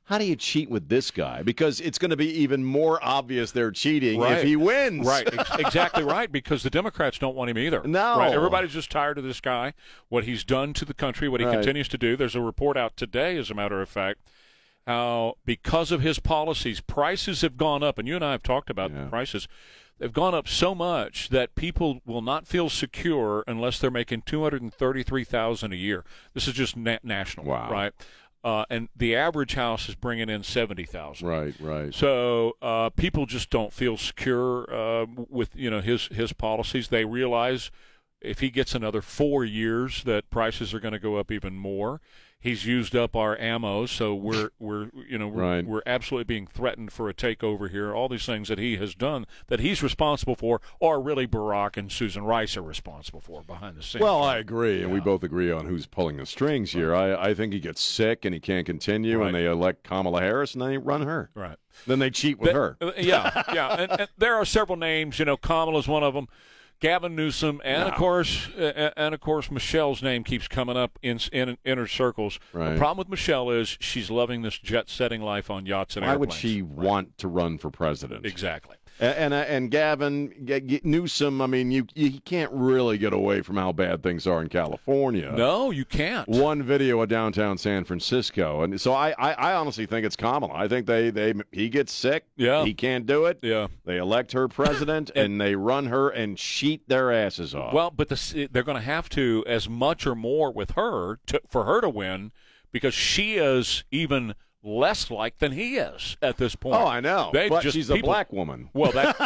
how do you cheat with this guy? Because it's going to be even more obvious they're cheating right. if he wins. Right, exactly right, because the Democrats don't want him either. No. Right? Everybody's just tired of this guy, what he's done to the country, what he right. continues to do. There's a report out today, as a matter of fact, how because of his policies, prices have gone up, and you and I have talked about yeah. the prices. They've gone up so much that people will not feel secure unless they're making two hundred thirty-three thousand dollars a year. This is just na- national, wow. right? Uh, and the average house is bringing in seventy thousand dollars. Right, right. So uh, people just don't feel secure uh, with, you know, his, his policies. They realize if he gets another four years that prices are going to go up even more. He's used up our ammo, so we're we're you know we're, right. we're absolutely being threatened for a takeover here. All these things that he has done that he's responsible for, or really Barack and Susan Rice are responsible for behind the scenes. Well, I agree, yeah. and we both agree on who's pulling the strings here. Right. I, I think he gets sick and he can't continue, right. and they elect Kamala Harris and they run her. Right. Then they cheat with the, her. Yeah, yeah. And, and there are several names. You know, Kamala's one of them. Gavin Newsom, and no. of course, uh, and of course, Michelle's name keeps coming up in in inner circles. Right. The problem with Michelle is she's loving this jet-setting life on yachts and Why airplanes. Why would she right. want to run for president? Exactly. And and, and Gavin Newsom, I mean, you you can't really get away from how bad things are in California. No, you can't. One video of downtown San Francisco, and so I, I, I honestly think it's Kamala. I think they, they he gets sick. Yeah, he can't do it. Yeah, they elect her president and, and they run her and cheat their asses off. Well, but the, they're going to have to as much or more with her to, for her to win, because she is even less like than he is at this point. Oh, I know. They've but just, she's people, a black woman. Well, that,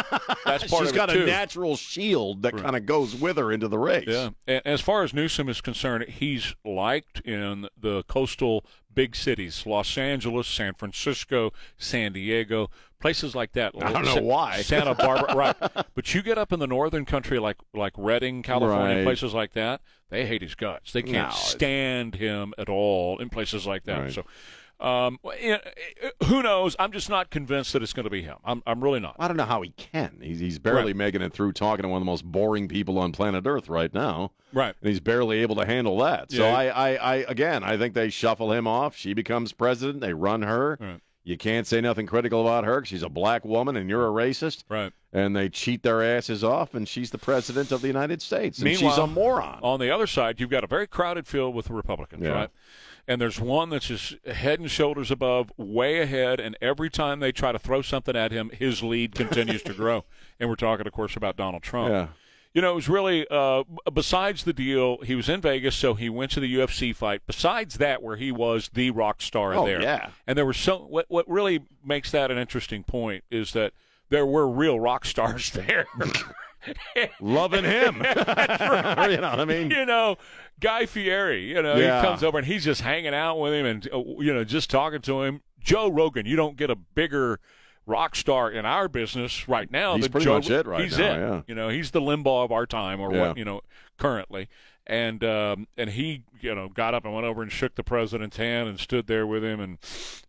that's part she's of it, She's got a too. natural shield that right. kind of goes with her into the race. Yeah. And as far as Newsom is concerned, he's liked in the coastal big cities, Los Angeles, San Francisco, San Diego, places like that. I don't know Sa- why. Santa Barbara, right. But you get up in the northern country like, like Redding, California, right. places like that, they hate his guts. They can't no, stand him at all in places like that. Right. So. Um, who knows? I'm just not convinced that it's going to be him. I'm, I'm really not. I don't know how he can. He's, he's barely right. making it through talking to one of the most boring people on planet Earth right now. Right. And he's barely able to handle that. So yeah. I, I, I, again, I think they shuffle him off. She becomes president. They run her. Right. You can't say nothing critical about her because she's a black woman and you're a racist. Right. And they cheat their asses off, and she's the president of the United States. And Meanwhile, she's a moron. On the other side, you've got a very crowded field with the Republicans, yeah. right? And there's one that's just head and shoulders above, way ahead, and every time they try to throw something at him, his lead continues to grow. And we're talking, of course, about Donald Trump. Yeah. You know, it was really, uh, besides the deal, he was in Vegas, so he went to the U F C fight. Besides that, where he was the rock star oh, there. Oh, yeah. And there were so, what, what really makes that an interesting point is that there were real rock stars there. Loving him. That's right. You know what I mean? You know, Guy Fieri, you know, yeah. he comes over and he's just hanging out with him and, you know, just talking to him. Joe Rogan, you don't get a bigger rock star in our business right now. He's pretty Joe, much it right he's now. It. Yeah. You know, he's the Limbaugh of our time, or yeah. what, you know, currently. And um, and he, you know, got up and went over and shook the president's hand and stood there with him and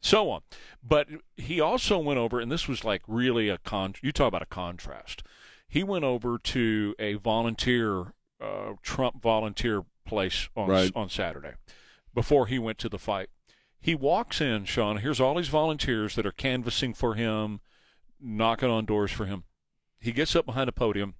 so on. But he also went over, and this was like really a con. You talk about a contrast. He went over to a volunteer, uh, Trump volunteer place on right. on Saturday before he went to the fight. He walks in, Sean, here's all these volunteers that are canvassing for him, knocking on doors for him. He gets up behind a podium.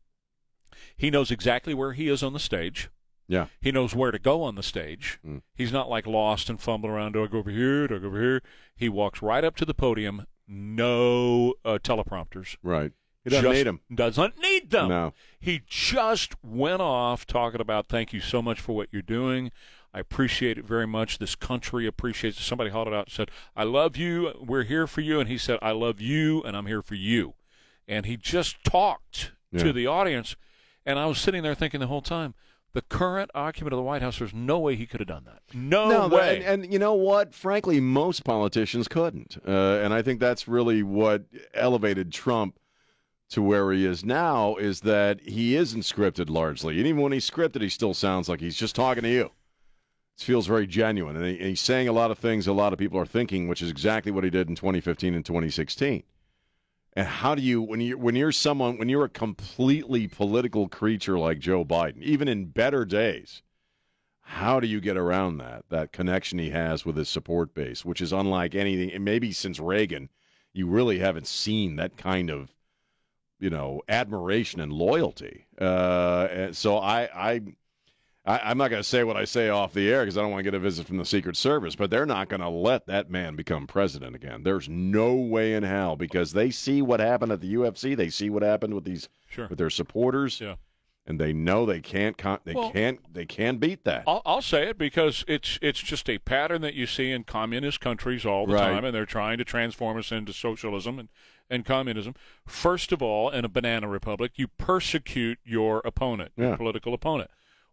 He knows exactly where he is on the stage. Yeah. He knows where to go on the stage. Mm. He's not like lost and fumbling around. Do I go over here? Do I go over here? He walks right up to the podium. No uh, teleprompters. Right. He doesn't just need them. Doesn't need them. No. He just went off talking about, thank you so much for what you're doing. I appreciate it very much. This country appreciates it. Somebody hauled it out and said, I love you. We're here for you. And he said, I love you, and I'm here for you. And he just talked yeah. to the audience. And I was sitting there thinking the whole time, the current occupant of the White House, there's no way he could have done that. No, no way. And, and you know what? Frankly, most politicians couldn't. Uh, and I think that's really what elevated Trump to where he is now, is that he isn't scripted largely. And even when he's scripted, he still sounds like he's just talking to you. It feels very genuine, and, he, and he's saying a lot of things a lot of people are thinking, which is exactly what he did in twenty fifteen and twenty sixteen. And how do you, when you when you're someone, when you're a completely political creature like Joe Biden, even in better days, how do you get around that? That connection he has with his support base, which is unlike anything, and maybe since Reagan, you really haven't seen that kind of, you know, admiration and loyalty. Uh, and so I. I I, I'm not going to say what I say off the air because I don't want to get a visit from the Secret Service, but they're not going to let that man become president again. There's no way in hell, because they see what happened at the U F C. They see what happened with these sure. with their supporters, yeah. and they know they can't they well, can't they can't beat that. I'll, I'll say it because it's it's just a pattern that you see in communist countries all the right. time, and they're trying to transform us into socialism and, and communism. First of all, in a banana republic, you persecute your opponent, yeah. your political opponent.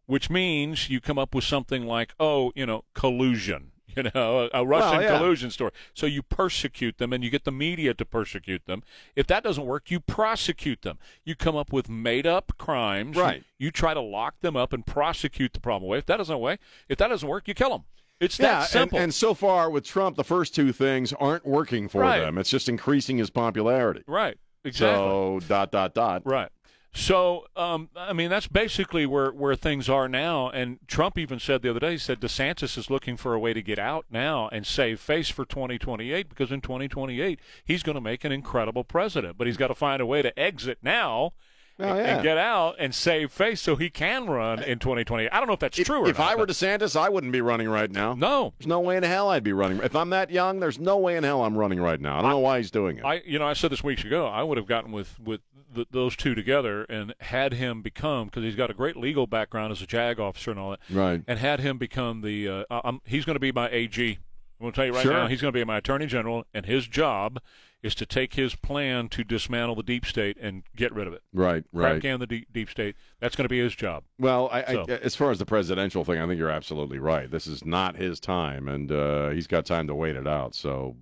Which means you come up with something like, oh, you know, collusion, you know, a Russian well, yeah. collusion story. So you persecute them, and you get the media to persecute them. If that doesn't work, you prosecute them. You come up with made-up crimes. Right. You, you try to lock them up and prosecute the problem away. If that doesn't work, if that doesn't work, you kill them. It's that yeah, simple. And, and so far with Trump, the first two things aren't working for right. them. It's just increasing his popularity. Right. Exactly. So dot, dot, dot. Right. So, um, I mean, that's basically where, where things are now. And Trump even said the other day, he said DeSantis is looking for a way to get out now and save face for twenty twenty-eight, because in twenty twenty-eight he's going to make an incredible president. But he's got to find a way to exit now oh, and, yeah. and get out and save face so he can run in twenty twenty-eight. I don't know if that's if, true or if not. If I were DeSantis, I wouldn't be running right now. No. There's no way in hell I'd be running. If I'm that young, there's no way in hell I'm running right now. I don't I, know why he's doing it. I, you know, I said this weeks ago, I would have gotten with, with – Th- those two together and had him become, because he's got a great legal background as a JAG officer and all that, right? And had him become the uh, I'm, he's going to be my A G. I'm going to tell you right sure. now, he's going to be my Attorney General, and his job is to take his plan to dismantle the deep state and get rid of it. Right, right. Crack down the deep, deep state. That's going to be his job. Well, I, so. I, as far as the presidential thing, I think you're absolutely right. This is not his time, and uh, he's got time to wait it out. So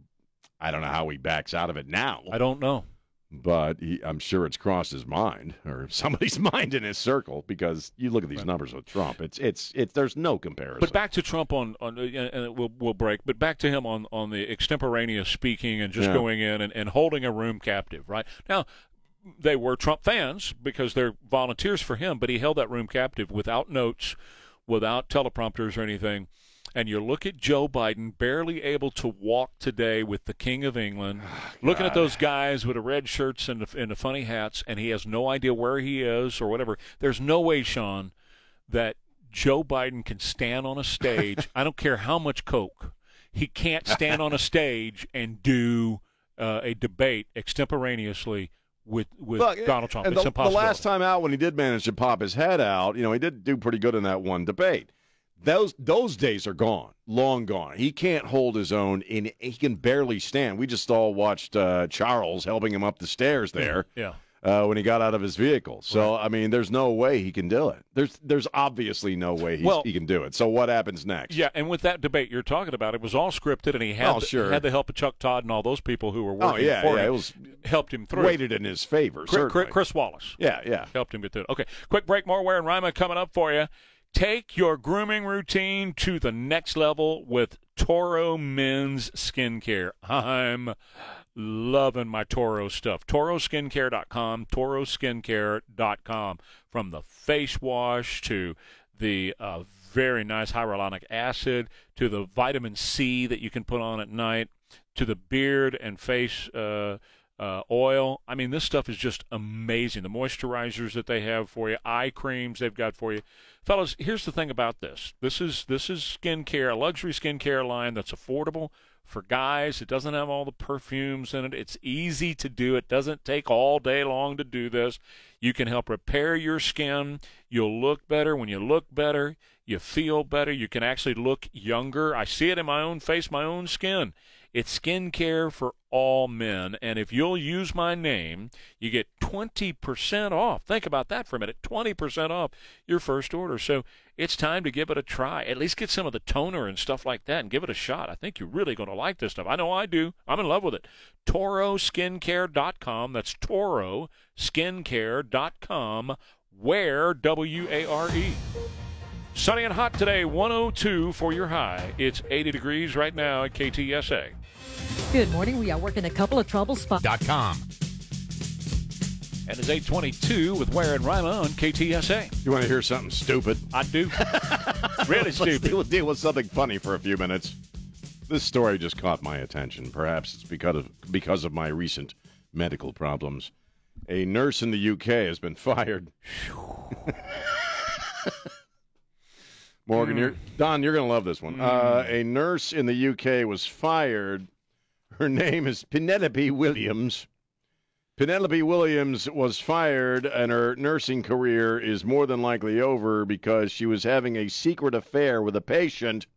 I don't know how he backs out of it now. I don't know. But he, I'm sure it's crossed his mind or somebody's mind in his circle, because you look at these right. numbers with Trump. It's it's it's there's no comparison. But back to Trump on, on and we'll we'll break. But back to him on, on the extemporaneous speaking and just yeah. going in and, and holding a room captive. Right now, they were Trump fans because they're volunteers for him. But he held that room captive without notes, without teleprompters or anything. And you look at Joe Biden, barely able to walk today with the King of England, oh, looking at those guys with the red shirts and the, and the funny hats, and he has no idea where he is or whatever. There's no way, Sean, that Joe Biden can stand on a stage. I don't care how much coke. He can't stand on a stage and do uh, a debate extemporaneously with with Look, Donald Trump. And it's the, impossible. The last time out when he did manage to pop his head out, you know, he did do pretty good in that one debate. Those those days are gone, long gone. He can't hold his own, and he can barely stand. We just all watched uh, Charles helping him up the stairs there yeah. uh, when he got out of his vehicle. So, right. I mean, there's no way he can do it. There's there's obviously no way he's, well, he can do it. So what happens next? Yeah, and with that debate you're talking about, it was all scripted, and he had, oh, sure. had the help of Chuck Todd and all those people who were working oh, yeah, for yeah, him. It was helped him through. Weighted in his favor, Chris, certainly. Chris Wallace. Yeah, yeah. Helped him get through it. Okay, quick break. More Ware and Rima coming up for you. Take your grooming routine to the next level with Toro Men's Skincare. I'm loving my Toro stuff. Toro Skincare dot com, Toro Skincare dot com. From the face wash to the uh, very nice hyaluronic acid to the vitamin C that you can put on at night to the beard and face uh, Uh, oil. I mean, this stuff is just amazing. The moisturizers that they have for you, eye creams they've got for you. Fellas, here's the thing about this. This is this is skincare, a luxury skincare line that's affordable for guys. It doesn't have all the perfumes in it. It's easy to do. It doesn't take all day long to do this. You can help repair your skin. You'll look better. When you look better, you feel better. You can actually look younger. I see it in my own face, my own skin. It's skincare for all men, and if you'll use my name, you get twenty percent off. Think about that for a minute, twenty percent off your first order. So it's time to give it a try. At least get some of the toner and stuff like that and give it a shot. I think you're really going to like this stuff. I know I do. I'm in love with it. Toro Skincare dot com. That's Toro Skincare dot com. Ware, W A R E. Sunny and hot today, one oh two for your high. It's eighty degrees right now at K T S A. Good morning. We are working a couple of trouble spots. .com. And it's eight twenty-two with Ware and Rima on K T S A. You want to hear something stupid? I do. Really stupid. We'll deal with something funny for a few minutes. This story just caught my attention. Perhaps it's because of, because of my recent medical problems. A nurse in the U K has been fired. Morgan, you're, Don, you're going to love this one. Uh, a nurse in the U K was fired. Her name is Penelope Williams. Penelope Williams was fired, and her nursing career is more than likely over because she was having a secret affair with a patient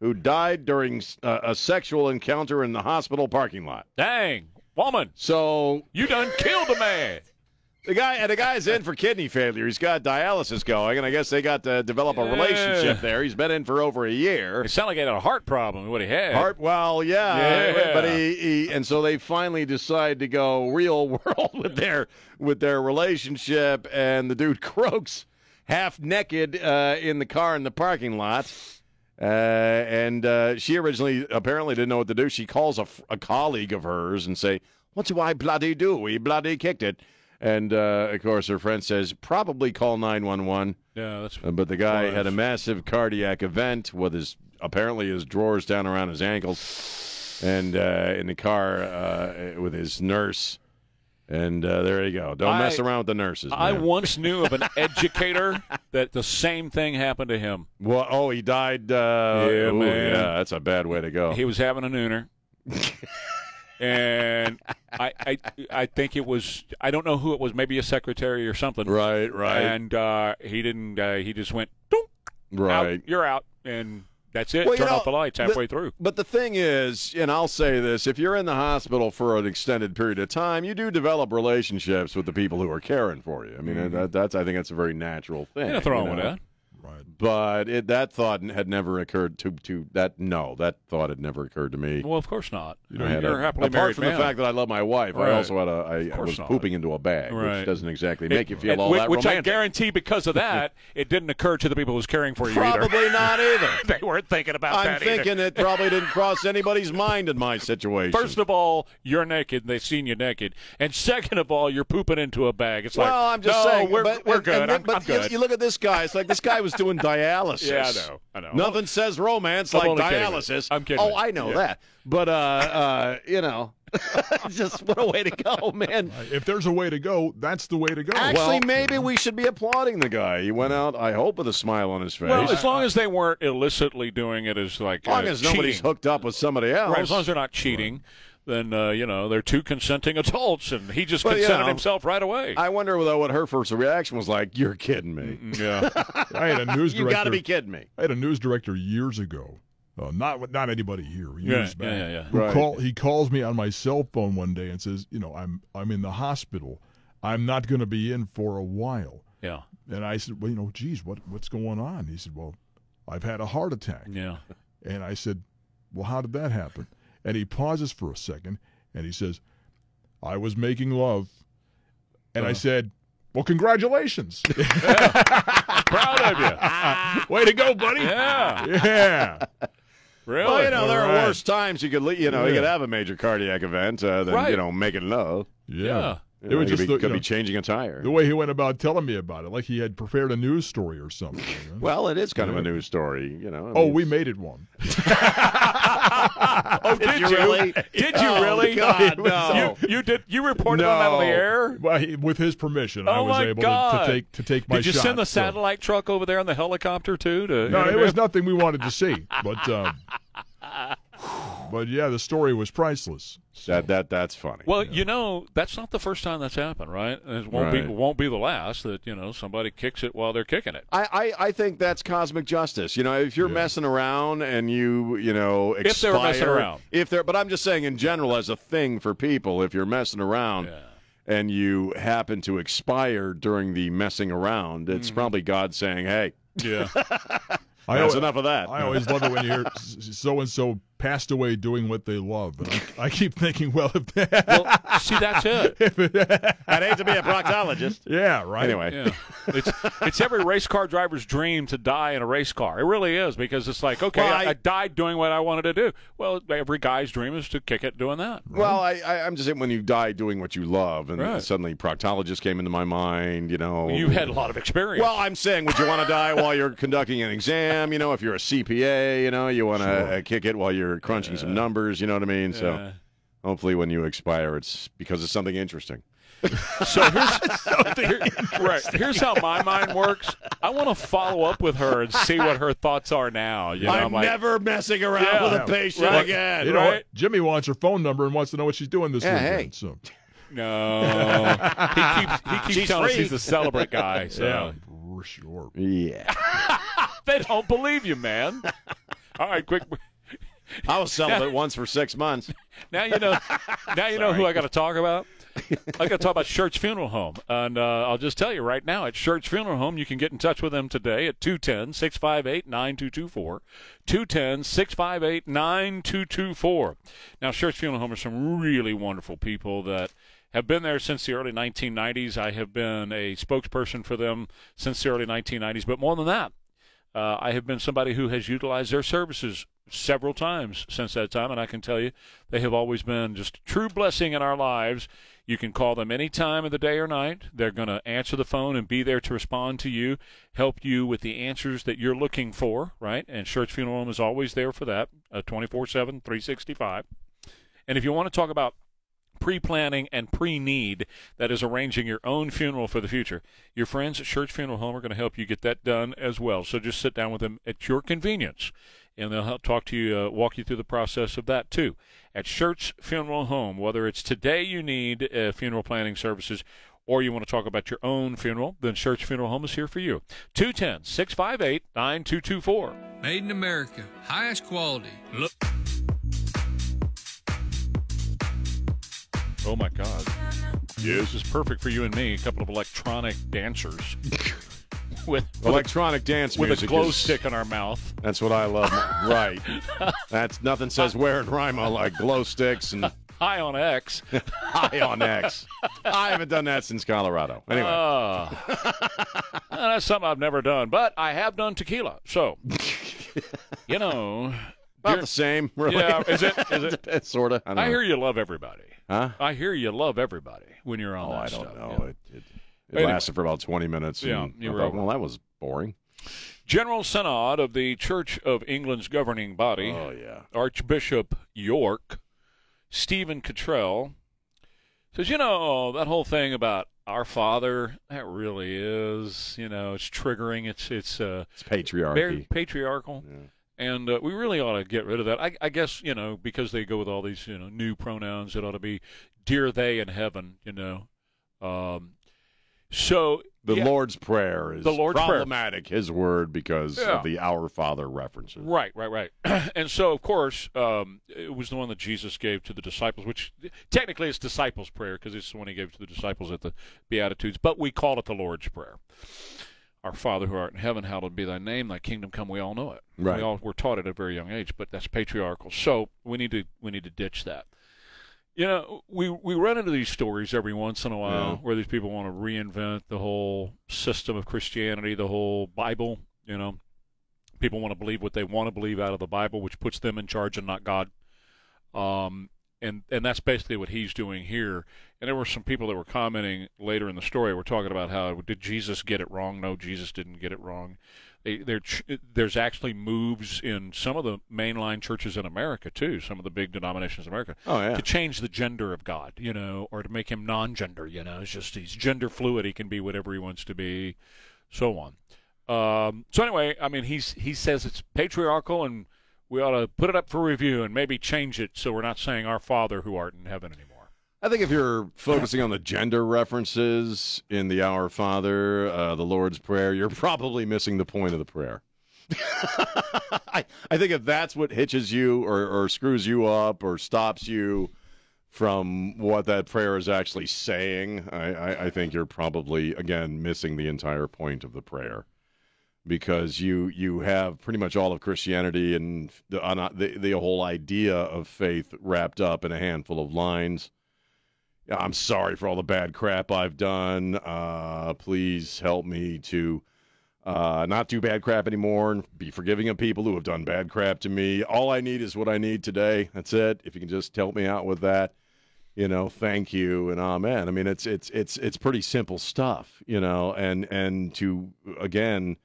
who died during uh, a sexual encounter in the hospital parking lot. Dang, woman. So you done killed a man. The guy and the guy's in for kidney failure. He's got dialysis going, and I guess they got to develop a relationship there. He's been in for over a year. It sounded like he had a heart problem. What he had? Heart? Well, yeah. yeah. But he, he and so they finally decide to go real world with their with their relationship, and the dude croaks half naked uh, in the car in the parking lot. Uh, and uh, she originally apparently didn't know what to do. She calls a, a colleague of hers and say, "What do I bloody do? He bloody kicked it." And, uh, of course, her friend says, probably call nine one one. Yeah, that's uh, But the guy nice. had a massive cardiac event with his apparently his drawers down around his ankles and uh, in the car uh, with his nurse. And uh, there you go. Don't I, mess around with the nurses. Man. I once knew of an educator that the same thing happened to him. Well, oh, he died. Uh, yeah, ooh, man. Yeah, that's a bad way to go. He was having a nooner. And I, I I think it was, I don't know who it was, maybe a secretary or something. Right, right. And uh, he didn't, uh, he just went, doop, right. Out, you're out. And that's it. Well, Turn you know, off the lights halfway the, through. But the thing is, and I'll say this, if you're in the hospital for an extended period of time, you do develop relationships with the people who are caring for you. I mean, mm-hmm. that, that's I think that's a very natural thing. There's nothing wrong with that. Right. But it, that thought had never occurred to, to that. No, that thought had never occurred to me. Well, of course not. You know, you're a, a happily apart married from man. The fact that I love my wife, right. I also had a. I, I was not. pooping into a bag, right. which doesn't exactly make it, you feel it, all which, that romantic. Which I guarantee, because of that, it didn't occur to the people who's caring for you. Probably either. not either. They weren't thinking about I'm that. I'm thinking either. It probably didn't cross anybody's mind in my situation. First of all, you're naked. They've seen you naked, and second of all, you're pooping into a bag. It's well, like, well, I'm just no, saying, we're, but, we're good. And, I'm, but I'm good. You, you look at this guy. It's like this guy was doing dialysis. Yeah, I know. I know. Nothing I'm, says romance I'm like dialysis. I'm kidding. Oh, I know yeah. that. But, uh, uh, you know, just what a way to go, man. If there's a way to go, that's the way to go. Actually, well, maybe you know. we should be applauding the guy. He went out, I hope, with a smile on his face. Well, as long as they weren't illicitly doing it as, like, As long uh, as cheating. nobody's hooked up with somebody else. Right, as long as they're not cheating. Right. Then, uh, you know, they're two consenting adults, and he just well, consented you know, himself right away. I wonder, though, what her first reaction was like. You're kidding me. Yeah. I had a news director. You got to be kidding me. I had a news director years ago. Uh, not not anybody here. Years yeah, back. Yeah, yeah, yeah. Who right. call, he calls me on my cell phone one day and says, you know, I'm I'm in the hospital. I'm not going to be in for a while. Yeah. And I said, well, you know, geez, what what's going on? He said, well, I've had a heart attack. Yeah. And I said, well, how did that happen? And he pauses for a second, and he says, I was making love. And uh-huh. I said, well, congratulations. Yeah. Proud of you. Way to go, buddy. Yeah. Yeah. Really? Well, you know, All there right. are worse times you could, you know, yeah. you could have a major cardiac event uh, than, right. you know, making love. Yeah. yeah. It was just could, be, the, could know, be changing a tire. The way he went about telling me about it, like he had prepared a news story or something. Right? Well, it is kind yeah. of a news story, you know. I mean, oh, we made it one. oh, did, did you really? Did you oh, really? God, no. you, you did. You reported no. on that on the air? Well, he, with his permission, oh I was able to, to take to take my shot. Did you shot, send the satellite so. truck over there on the helicopter too? To no, interview? It was nothing we wanted to see, but. Um, But, yeah, the story was priceless. So. That that That's funny. Well, yeah. you know, that's not the first time that's happened, right? It won't, right. Be, won't be the last that, you know, somebody kicks it while they're kicking it. I, I, I think that's cosmic justice. You know, if you're yeah. messing around and you, you know, expire. If they're messing around. If they're, but I'm just saying in general as a thing for people, if you're messing around yeah. and you happen to expire during the messing around, it's mm-hmm. probably God saying, hey. Yeah. I That's always, enough of that. I always love it when you hear so-and-so passed away doing what they love. And I, I keep thinking, well, if that... Well, see, that's it. it I'd hate to be a proctologist. Yeah, right. Anyway. Yeah. It's it's every race car driver's dream to die in a race car. It really is, because it's like, okay, well, I, I died doing what I wanted to do. Well, every guy's dream is to kick it doing that. Right? Well, I, I, I'm just saying when you die doing what you love, and right. suddenly proctologist came into my mind, you know. You've had a lot of experience. Well, I'm saying, would you want to die while you're conducting an exam? You know, if you're a C P A, you know, you want to sure. uh, kick it while you're crunching yeah. some numbers, you know what I mean? Yeah. So hopefully when you expire, it's because it's something interesting. So here's, something here, interesting. Right, here's how my mind works. I want to follow up with her and see what her thoughts are now. You know, I'm, I'm like, never messing around yeah, with a patient right, again. You know, right? Jimmy wants her phone number and wants to know what she's doing this yeah, weekend. Hey. So. No. he keeps, he keeps she's telling free. us he's a celebrant guy. So. Yeah, for sure. Yeah. They don't believe you, man. All right, quick. I was celibate once for six months. Now you know. Now you know who I got to talk about. I got to talk about Schertz Funeral Home, and uh, I'll just tell you right now. At Schertz Funeral Home, you can get in touch with them today at two one zero, six five eight, nine two two four, two one zero, six five eight, nine two two four. Now, Schertz Funeral Home are some really wonderful people that. Have been there since the early nineteen nineties. I have been a spokesperson for them since the early nineteen nineties. But more than that, uh, I have been somebody who has utilized their services several times since that time, and I can tell you they have always been just a true blessing in our lives. You can call them any time of the day or night. They're going to answer the phone and be there to respond to you, help you with the answers that you're looking for, right? And Schertz Funeral Home is always there for that, uh, twenty-four seven, three sixty-five. And if you want to talk about pre-planning and pre-need, that is arranging your own funeral for the future, your friends at Schertz Funeral Home are going to help you get that done as well. So just sit down with them at your convenience, and they'll help talk to you, uh, walk you through the process of that too. At Schertz Funeral Home, whether it's today you need uh, funeral planning services or you want to talk about your own funeral, then Schertz Funeral Home is here for you. two one zero, six five eight, nine two two four. Made in America, highest quality. Look. Oh, my God. Yeah. This is perfect for you and me, a couple of electronic dancers. with Electronic with a, dance with music. With a glow is, stick in our mouth. That's what I love. Right. That's nothing says where in Rima like glow sticks and... High on X. High on X. I haven't done that since Colorado. Anyway. Uh, that's something I've never done, but I have done tequila. So, you know... About the same, really. Yeah, is it? Is it? Sort of. I, I hear you love everybody. Huh? I hear you love everybody when you're on oh, that I stuff. I don't know. Yeah. It, it, it anyway, lasted for about twenty minutes. Yeah, you were thought, well, that was boring. General Synod of the Church of England's governing body, oh, yeah. Archbishop York, Stephen Cottrell, says, you know, that whole thing about Our Father, that really is, you know, it's triggering. It's, it's, uh, it's patriarchy. Patriarchal. Yeah. And uh, we really ought to get rid of that. I, I guess, you know, because they go with all these, you know, new pronouns, it ought to be dear they in heaven, you know. Um, so The yeah, Lord's Prayer is the Lord's problematic, prayer. His word, because yeah. of the Our Father references. Right, right, right. And so, of course, um, it was the one that Jesus gave to the disciples, which technically it's disciples' prayer because it's the one he gave to the disciples at the Beatitudes, but we call it the Lord's Prayer. Our Father who art in heaven, hallowed be thy name. Thy kingdom come. We all know it. Right. We all were taught at a very young age, but that's patriarchal. So we need to we need to ditch that. You know, we we run into these stories every once in a while yeah. where these people want to reinvent the whole system of Christianity, the whole Bible. You know, people want to believe what they want to believe out of the Bible, which puts them in charge and not God. Um, and and that's basically what he's doing here. And there were some people that were commenting later in the story. We're talking about how did Jesus get it wrong? No, Jesus didn't get it wrong. They, they're, there's actually moves in some of the mainline churches in America too, some of the big denominations in America, oh, yeah. to change the gender of God, you know, or to make him non-gender. You know, it's just he's gender fluid. He can be whatever he wants to be, so on. Um, so anyway, I mean, he's he says it's patriarchal and we ought to put it up for review and maybe change it so we're not saying Our Father who art in heaven anymore. I think if you're focusing on the gender references in the Our Father, uh, the Lord's Prayer, you're probably missing the point of the prayer. I, I think if that's what hitches you or, or screws you up or stops you from what that prayer is actually saying, I, I, I think you're probably, again, missing the entire point of the prayer. Because you you have pretty much all of Christianity and the, the, the whole idea of faith wrapped up in a handful of lines. I'm sorry for all the bad crap I've done. Uh, please help me to uh, not do bad crap anymore and be forgiving of people who have done bad crap to me. All I need is what I need today. That's it. If you can just help me out with that, you know, thank you and amen. I mean, it's it's it's it's pretty simple stuff, you know, and and to, again,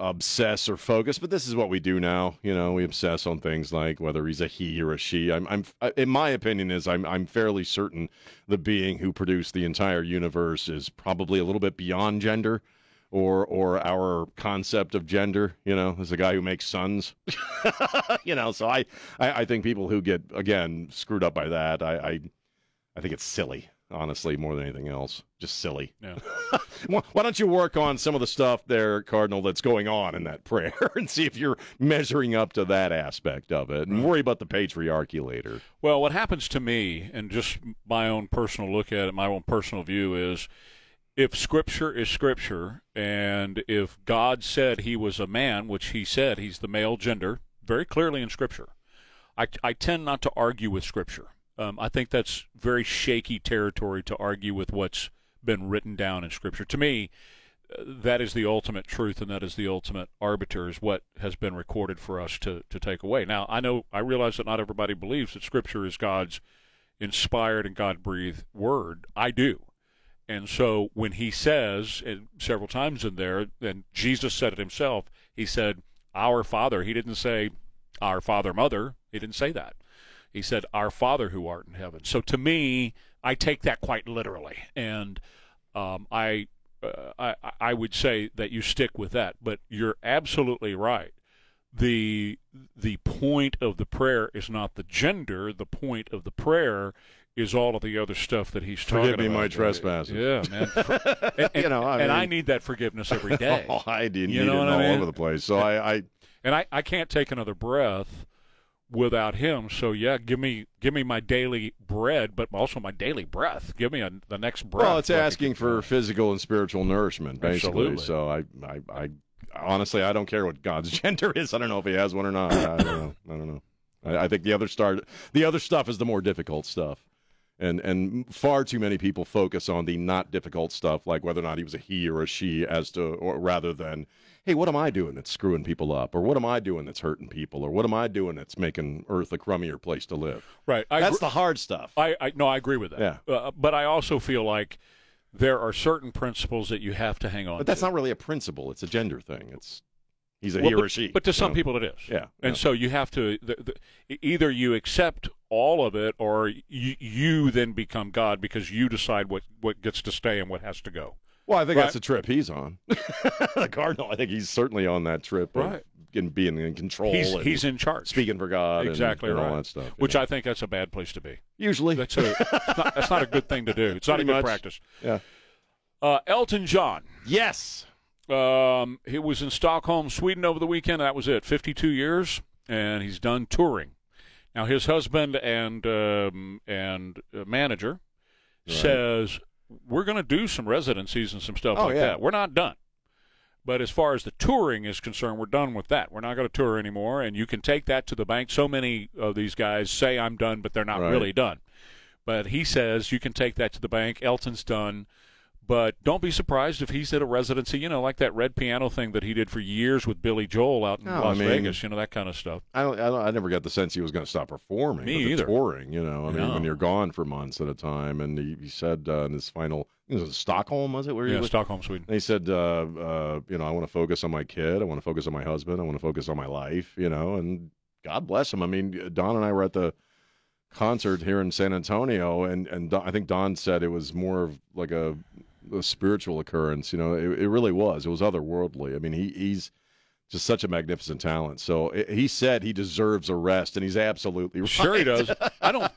obsess or focus, but this is what we do now. You know, we obsess on things like whether he's a he or a she. I'm, I'm, in my opinion, is I'm, I'm fairly certain the being who produced the entire universe is probably a little bit beyond gender, or, or our concept of gender. You know, as a guy who makes sons. You know, so I, I, I think people who get again screwed up by that, I, I, I think it's silly. Honestly, more than anything else, just silly. Yeah. Why don't you work on some of the stuff there, Cardinal, that's going on in that prayer and see if you're measuring up to that aspect of it and worry about the patriarchy later. Well, what happens to me, and just my own personal look at it, my own personal view is if Scripture is Scripture and if God said he was a man, which he said he's the male gender, very clearly in Scripture, I, I tend not to argue with Scripture. Um, I think that's very shaky territory to argue with what's been written down in Scripture. To me, that is the ultimate truth, and that is the ultimate arbiter, is what has been recorded for us to, to take away. Now, I know, I realize that not everybody believes that Scripture is God's inspired and God-breathed word. I do. And so when he says, and several times in there, and Jesus said it himself, he said, our Father. He didn't say, our Father, Mother. He didn't say that. He said, our Father who art in heaven. So to me, I take that quite literally. And um, I, uh, I I would say that you stick with that. But you're absolutely right. The the point of the prayer is not the gender. The point of the prayer is all of the other stuff that he's talking about. Forgive me my trespasses. Yeah, man. And, and, you know, I mean, and I need that forgiveness every day. Oh, I didn't you need it all I mean? over the place. So I, I and I, I can't take another breath without him. So yeah, give me give me my daily bread, but also my daily breath. Give me a, the next breath. Well, it's asking for physical and spiritual nourishment, basically. Absolutely. So I, I, I honestly, I don't care what God's gender is. I don't know if he has one or not. I don't know. I don't know. I, I think the other start, the other stuff is the more difficult stuff. And and far too many people focus on the not difficult stuff, like whether or not he was a he or a she, as to, or rather than, hey, what am I doing that's screwing people up, or what am I doing that's hurting people, or what am I doing that's making Earth a crummier place to live? Right, I that's gr- the hard stuff. I, I no, I agree with that. Yeah, uh, but I also feel like there are certain principles that you have to hang on. But that's to. not really a principle; it's a gender thing. It's he's a well, he but, or she. But to some know? people, it is. Yeah, and yeah. so you have to the, the, either you accept all of it, or you, you then become God because you decide what, what gets to stay and what has to go. Well, I think right? that's the trip he's on. The Cardinal, I think he's certainly on that trip. Right. And being in control. He's, and he's in charge. Speaking for God. Exactly and, and right. all that stuff. Which know? I think that's a bad place to be. Usually. That's, a, it's not, that's not a good thing to do. It's Pretty not a good much. practice. Yeah. Uh, Elton John. Yes. Um, he was in Stockholm, Sweden over the weekend. That was it. fifty-two years. And he's done touring. Now, his husband and um, and uh, manager right. says, we're going to do some residencies and some stuff oh, like yeah. that. We're not done. But as far as the touring is concerned, we're done with that. We're not going to tour anymore, and you can take that to the bank. So many of these guys say, I'm done, but they're not right. really done. But he says, you can take that to the bank. Elton's done. But don't be surprised if he's at a residency, you know, like that red piano thing that he did for years with Billy Joel out in no, Las I mean, Vegas, you know, that kind of stuff. I don't, I don't, I never got the sense he was going to stop performing. Me either. Touring, you know, I mean, no. when you're gone for months at a time. And he, he said uh, in his final, was it Stockholm, was it? Where yeah, he was? Stockholm, Sweden. And he said, uh, uh, you know, I want to focus on my kid. I want to focus on my husband. I want to focus on my life, you know, and God bless him. I mean, Don and I were at the concert here in San Antonio, and, and Don, I think Don said it was more of like a... a spiritual occurrence, you know, it, it really was. It was otherworldly. I mean, he, he's just such a magnificent talent. So it, he said he deserves a rest, and he's absolutely right. Sure he does. I don't,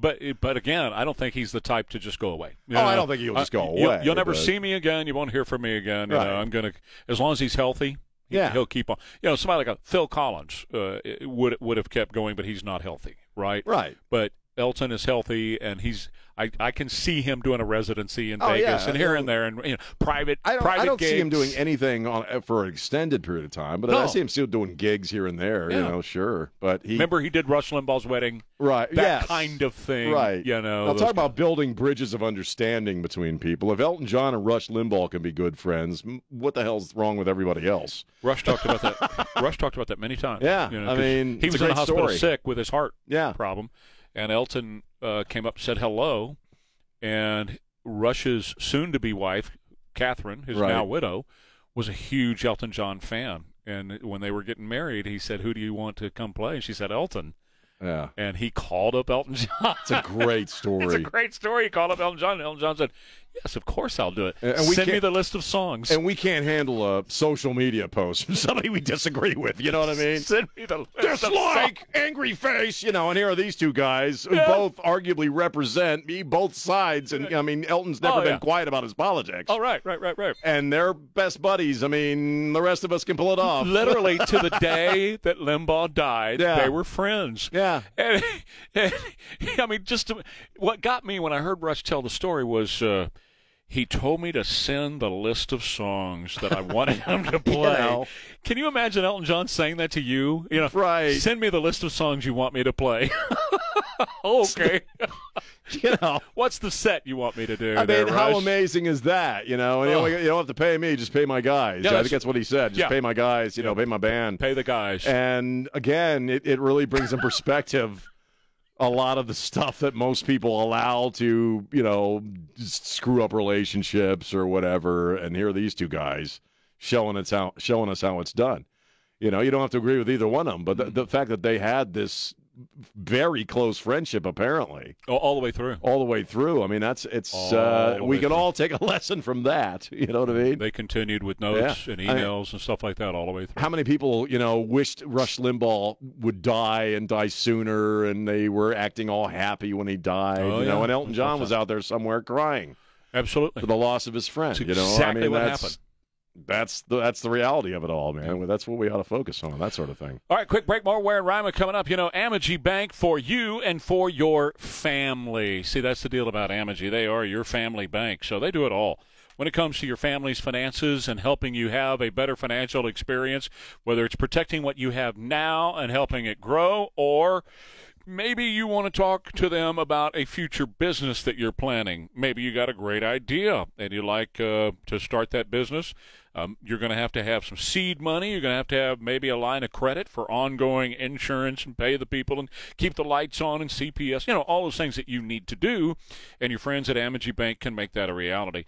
but but again, I don't think he's the type to just go away. You oh, know? I don't think he'll just go uh, away. You'll, you'll never but... see me again. You won't hear from me again. You right. know, I'm gonna, as long as he's healthy. He, yeah. he'll keep on. You know, somebody like a Phil Collins uh, would would have kept going, but he's not healthy, right? Right. But Elton is healthy, and he's. I, I can see him doing a residency in oh, Vegas yeah. and here and there, and you know, private. I don't, private I don't gigs. see him doing anything on, for an extended period of time, but no. I see him still doing gigs here and there. Yeah. You know, sure, but he remember he did Rush Limbaugh's wedding, right? That yes. kind of thing, right? You know, I'll talk about of... building bridges of understanding between people. If Elton John and Rush Limbaugh can be good friends, what the hell's wrong with everybody else? Rush talked about that. Rush talked about that many times. Yeah, you know, I mean, he was in the hospital story. sick with his heart yeah. problem. And Elton uh, came up, said hello, and Rush's soon-to-be wife, Catherine, his right. now widow, was a huge Elton John fan. And when they were getting married, he said, who do you want to come play? And she said, Elton. Yeah. And he called up Elton John. It's a great story. It's a great story. He called up Elton John, and Elton John said, yes, of course I'll do it. And we Send me the list of songs. And we can't handle a social media post from somebody we disagree with. You know what I mean? Send me the list Dislike, of songs. Angry face, you know, and here are these two guys who yeah. both arguably represent me, both sides. And, I mean, Elton's never oh, been yeah. quiet about his politics. Oh, right, right, right, right. And they're best buddies. I mean, the rest of us can pull it off. Literally to the day that Limbaugh died, yeah. they were friends. Yeah. And, and, I mean, just to, what got me when I heard Rush tell the story was... Uh, He told me to send the list of songs that I wanted him to play. You know. Can you imagine Elton John saying that to you? You know, right. Send me the list of songs you want me to play. Okay. You know, what's the set you want me to do? I mean, there, how Rush? Amazing is that? You know, and you, oh. don't, you don't have to pay me; just pay my guys. Yeah, I think that's what he said. Just yeah. pay my guys. You yeah. know, pay my band. Pay the guys. And again, it, it really brings in perspective a lot of the stuff that most people allow to, you know, screw up relationships or whatever. And here are these two guys showing us how showing us how it's done. You know, you don't have to agree with either one of them, but the, the fact that they had this very close friendship, apparently. Oh, all the way through. All the way through. I mean, that's it's. Uh, we can through. all take a lesson from that. You know what I mean? They continued with notes yeah. and emails I mean, and stuff like that all the way through. How many people, you know, wished Rush Limbaugh would die and die sooner, and they were acting all happy when he died, oh, you yeah. know, and Elton John was out there somewhere crying. Absolutely. For the loss of his friend. That's you know? exactly I mean, what that's, happened. That's the that's the reality of it all, man. That's what we ought to focus on, that sort of thing. All right, quick break. More Ware and Ryman coming up. You know, Amegy Bank for you and for your family. See, that's the deal about Amegy. They are your family bank, so they do it all. When it comes to your family's finances and helping you have a better financial experience, whether it's protecting what you have now and helping it grow, or maybe you want to talk to them about a future business that you're planning. Maybe you got a great idea and you like uh, to start that business. Um, you're going to have to have some seed money. You're going to have to have maybe a line of credit for ongoing insurance and pay the people and keep the lights on and C P S. You know, all those things that you need to do, and your friends at Amegy Bank can make that a reality.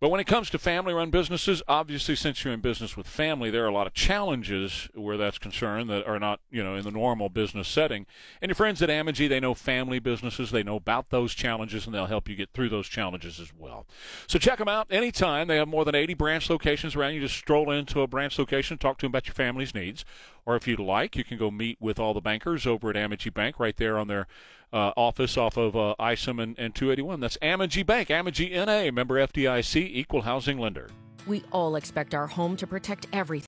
But when it comes to family-run businesses, obviously, since you're in business with family, there are a lot of challenges where that's concerned that are not, you know, in the normal business setting. And your friends at Amegy, they know family businesses. They know about those challenges, and they'll help you get through those challenges as well. So check them out anytime. They have more than eighty branch locations around. You just stroll into a branch location, talk to them about your family's needs. Or if you'd like, you can go meet with all the bankers over at Amegy Bank right there on their uh, office off of uh, Isom and, and two eighty-one. That's Amegy Bank, Amegy N A, member F D I C, equal housing lender. We all expect our home to protect everything.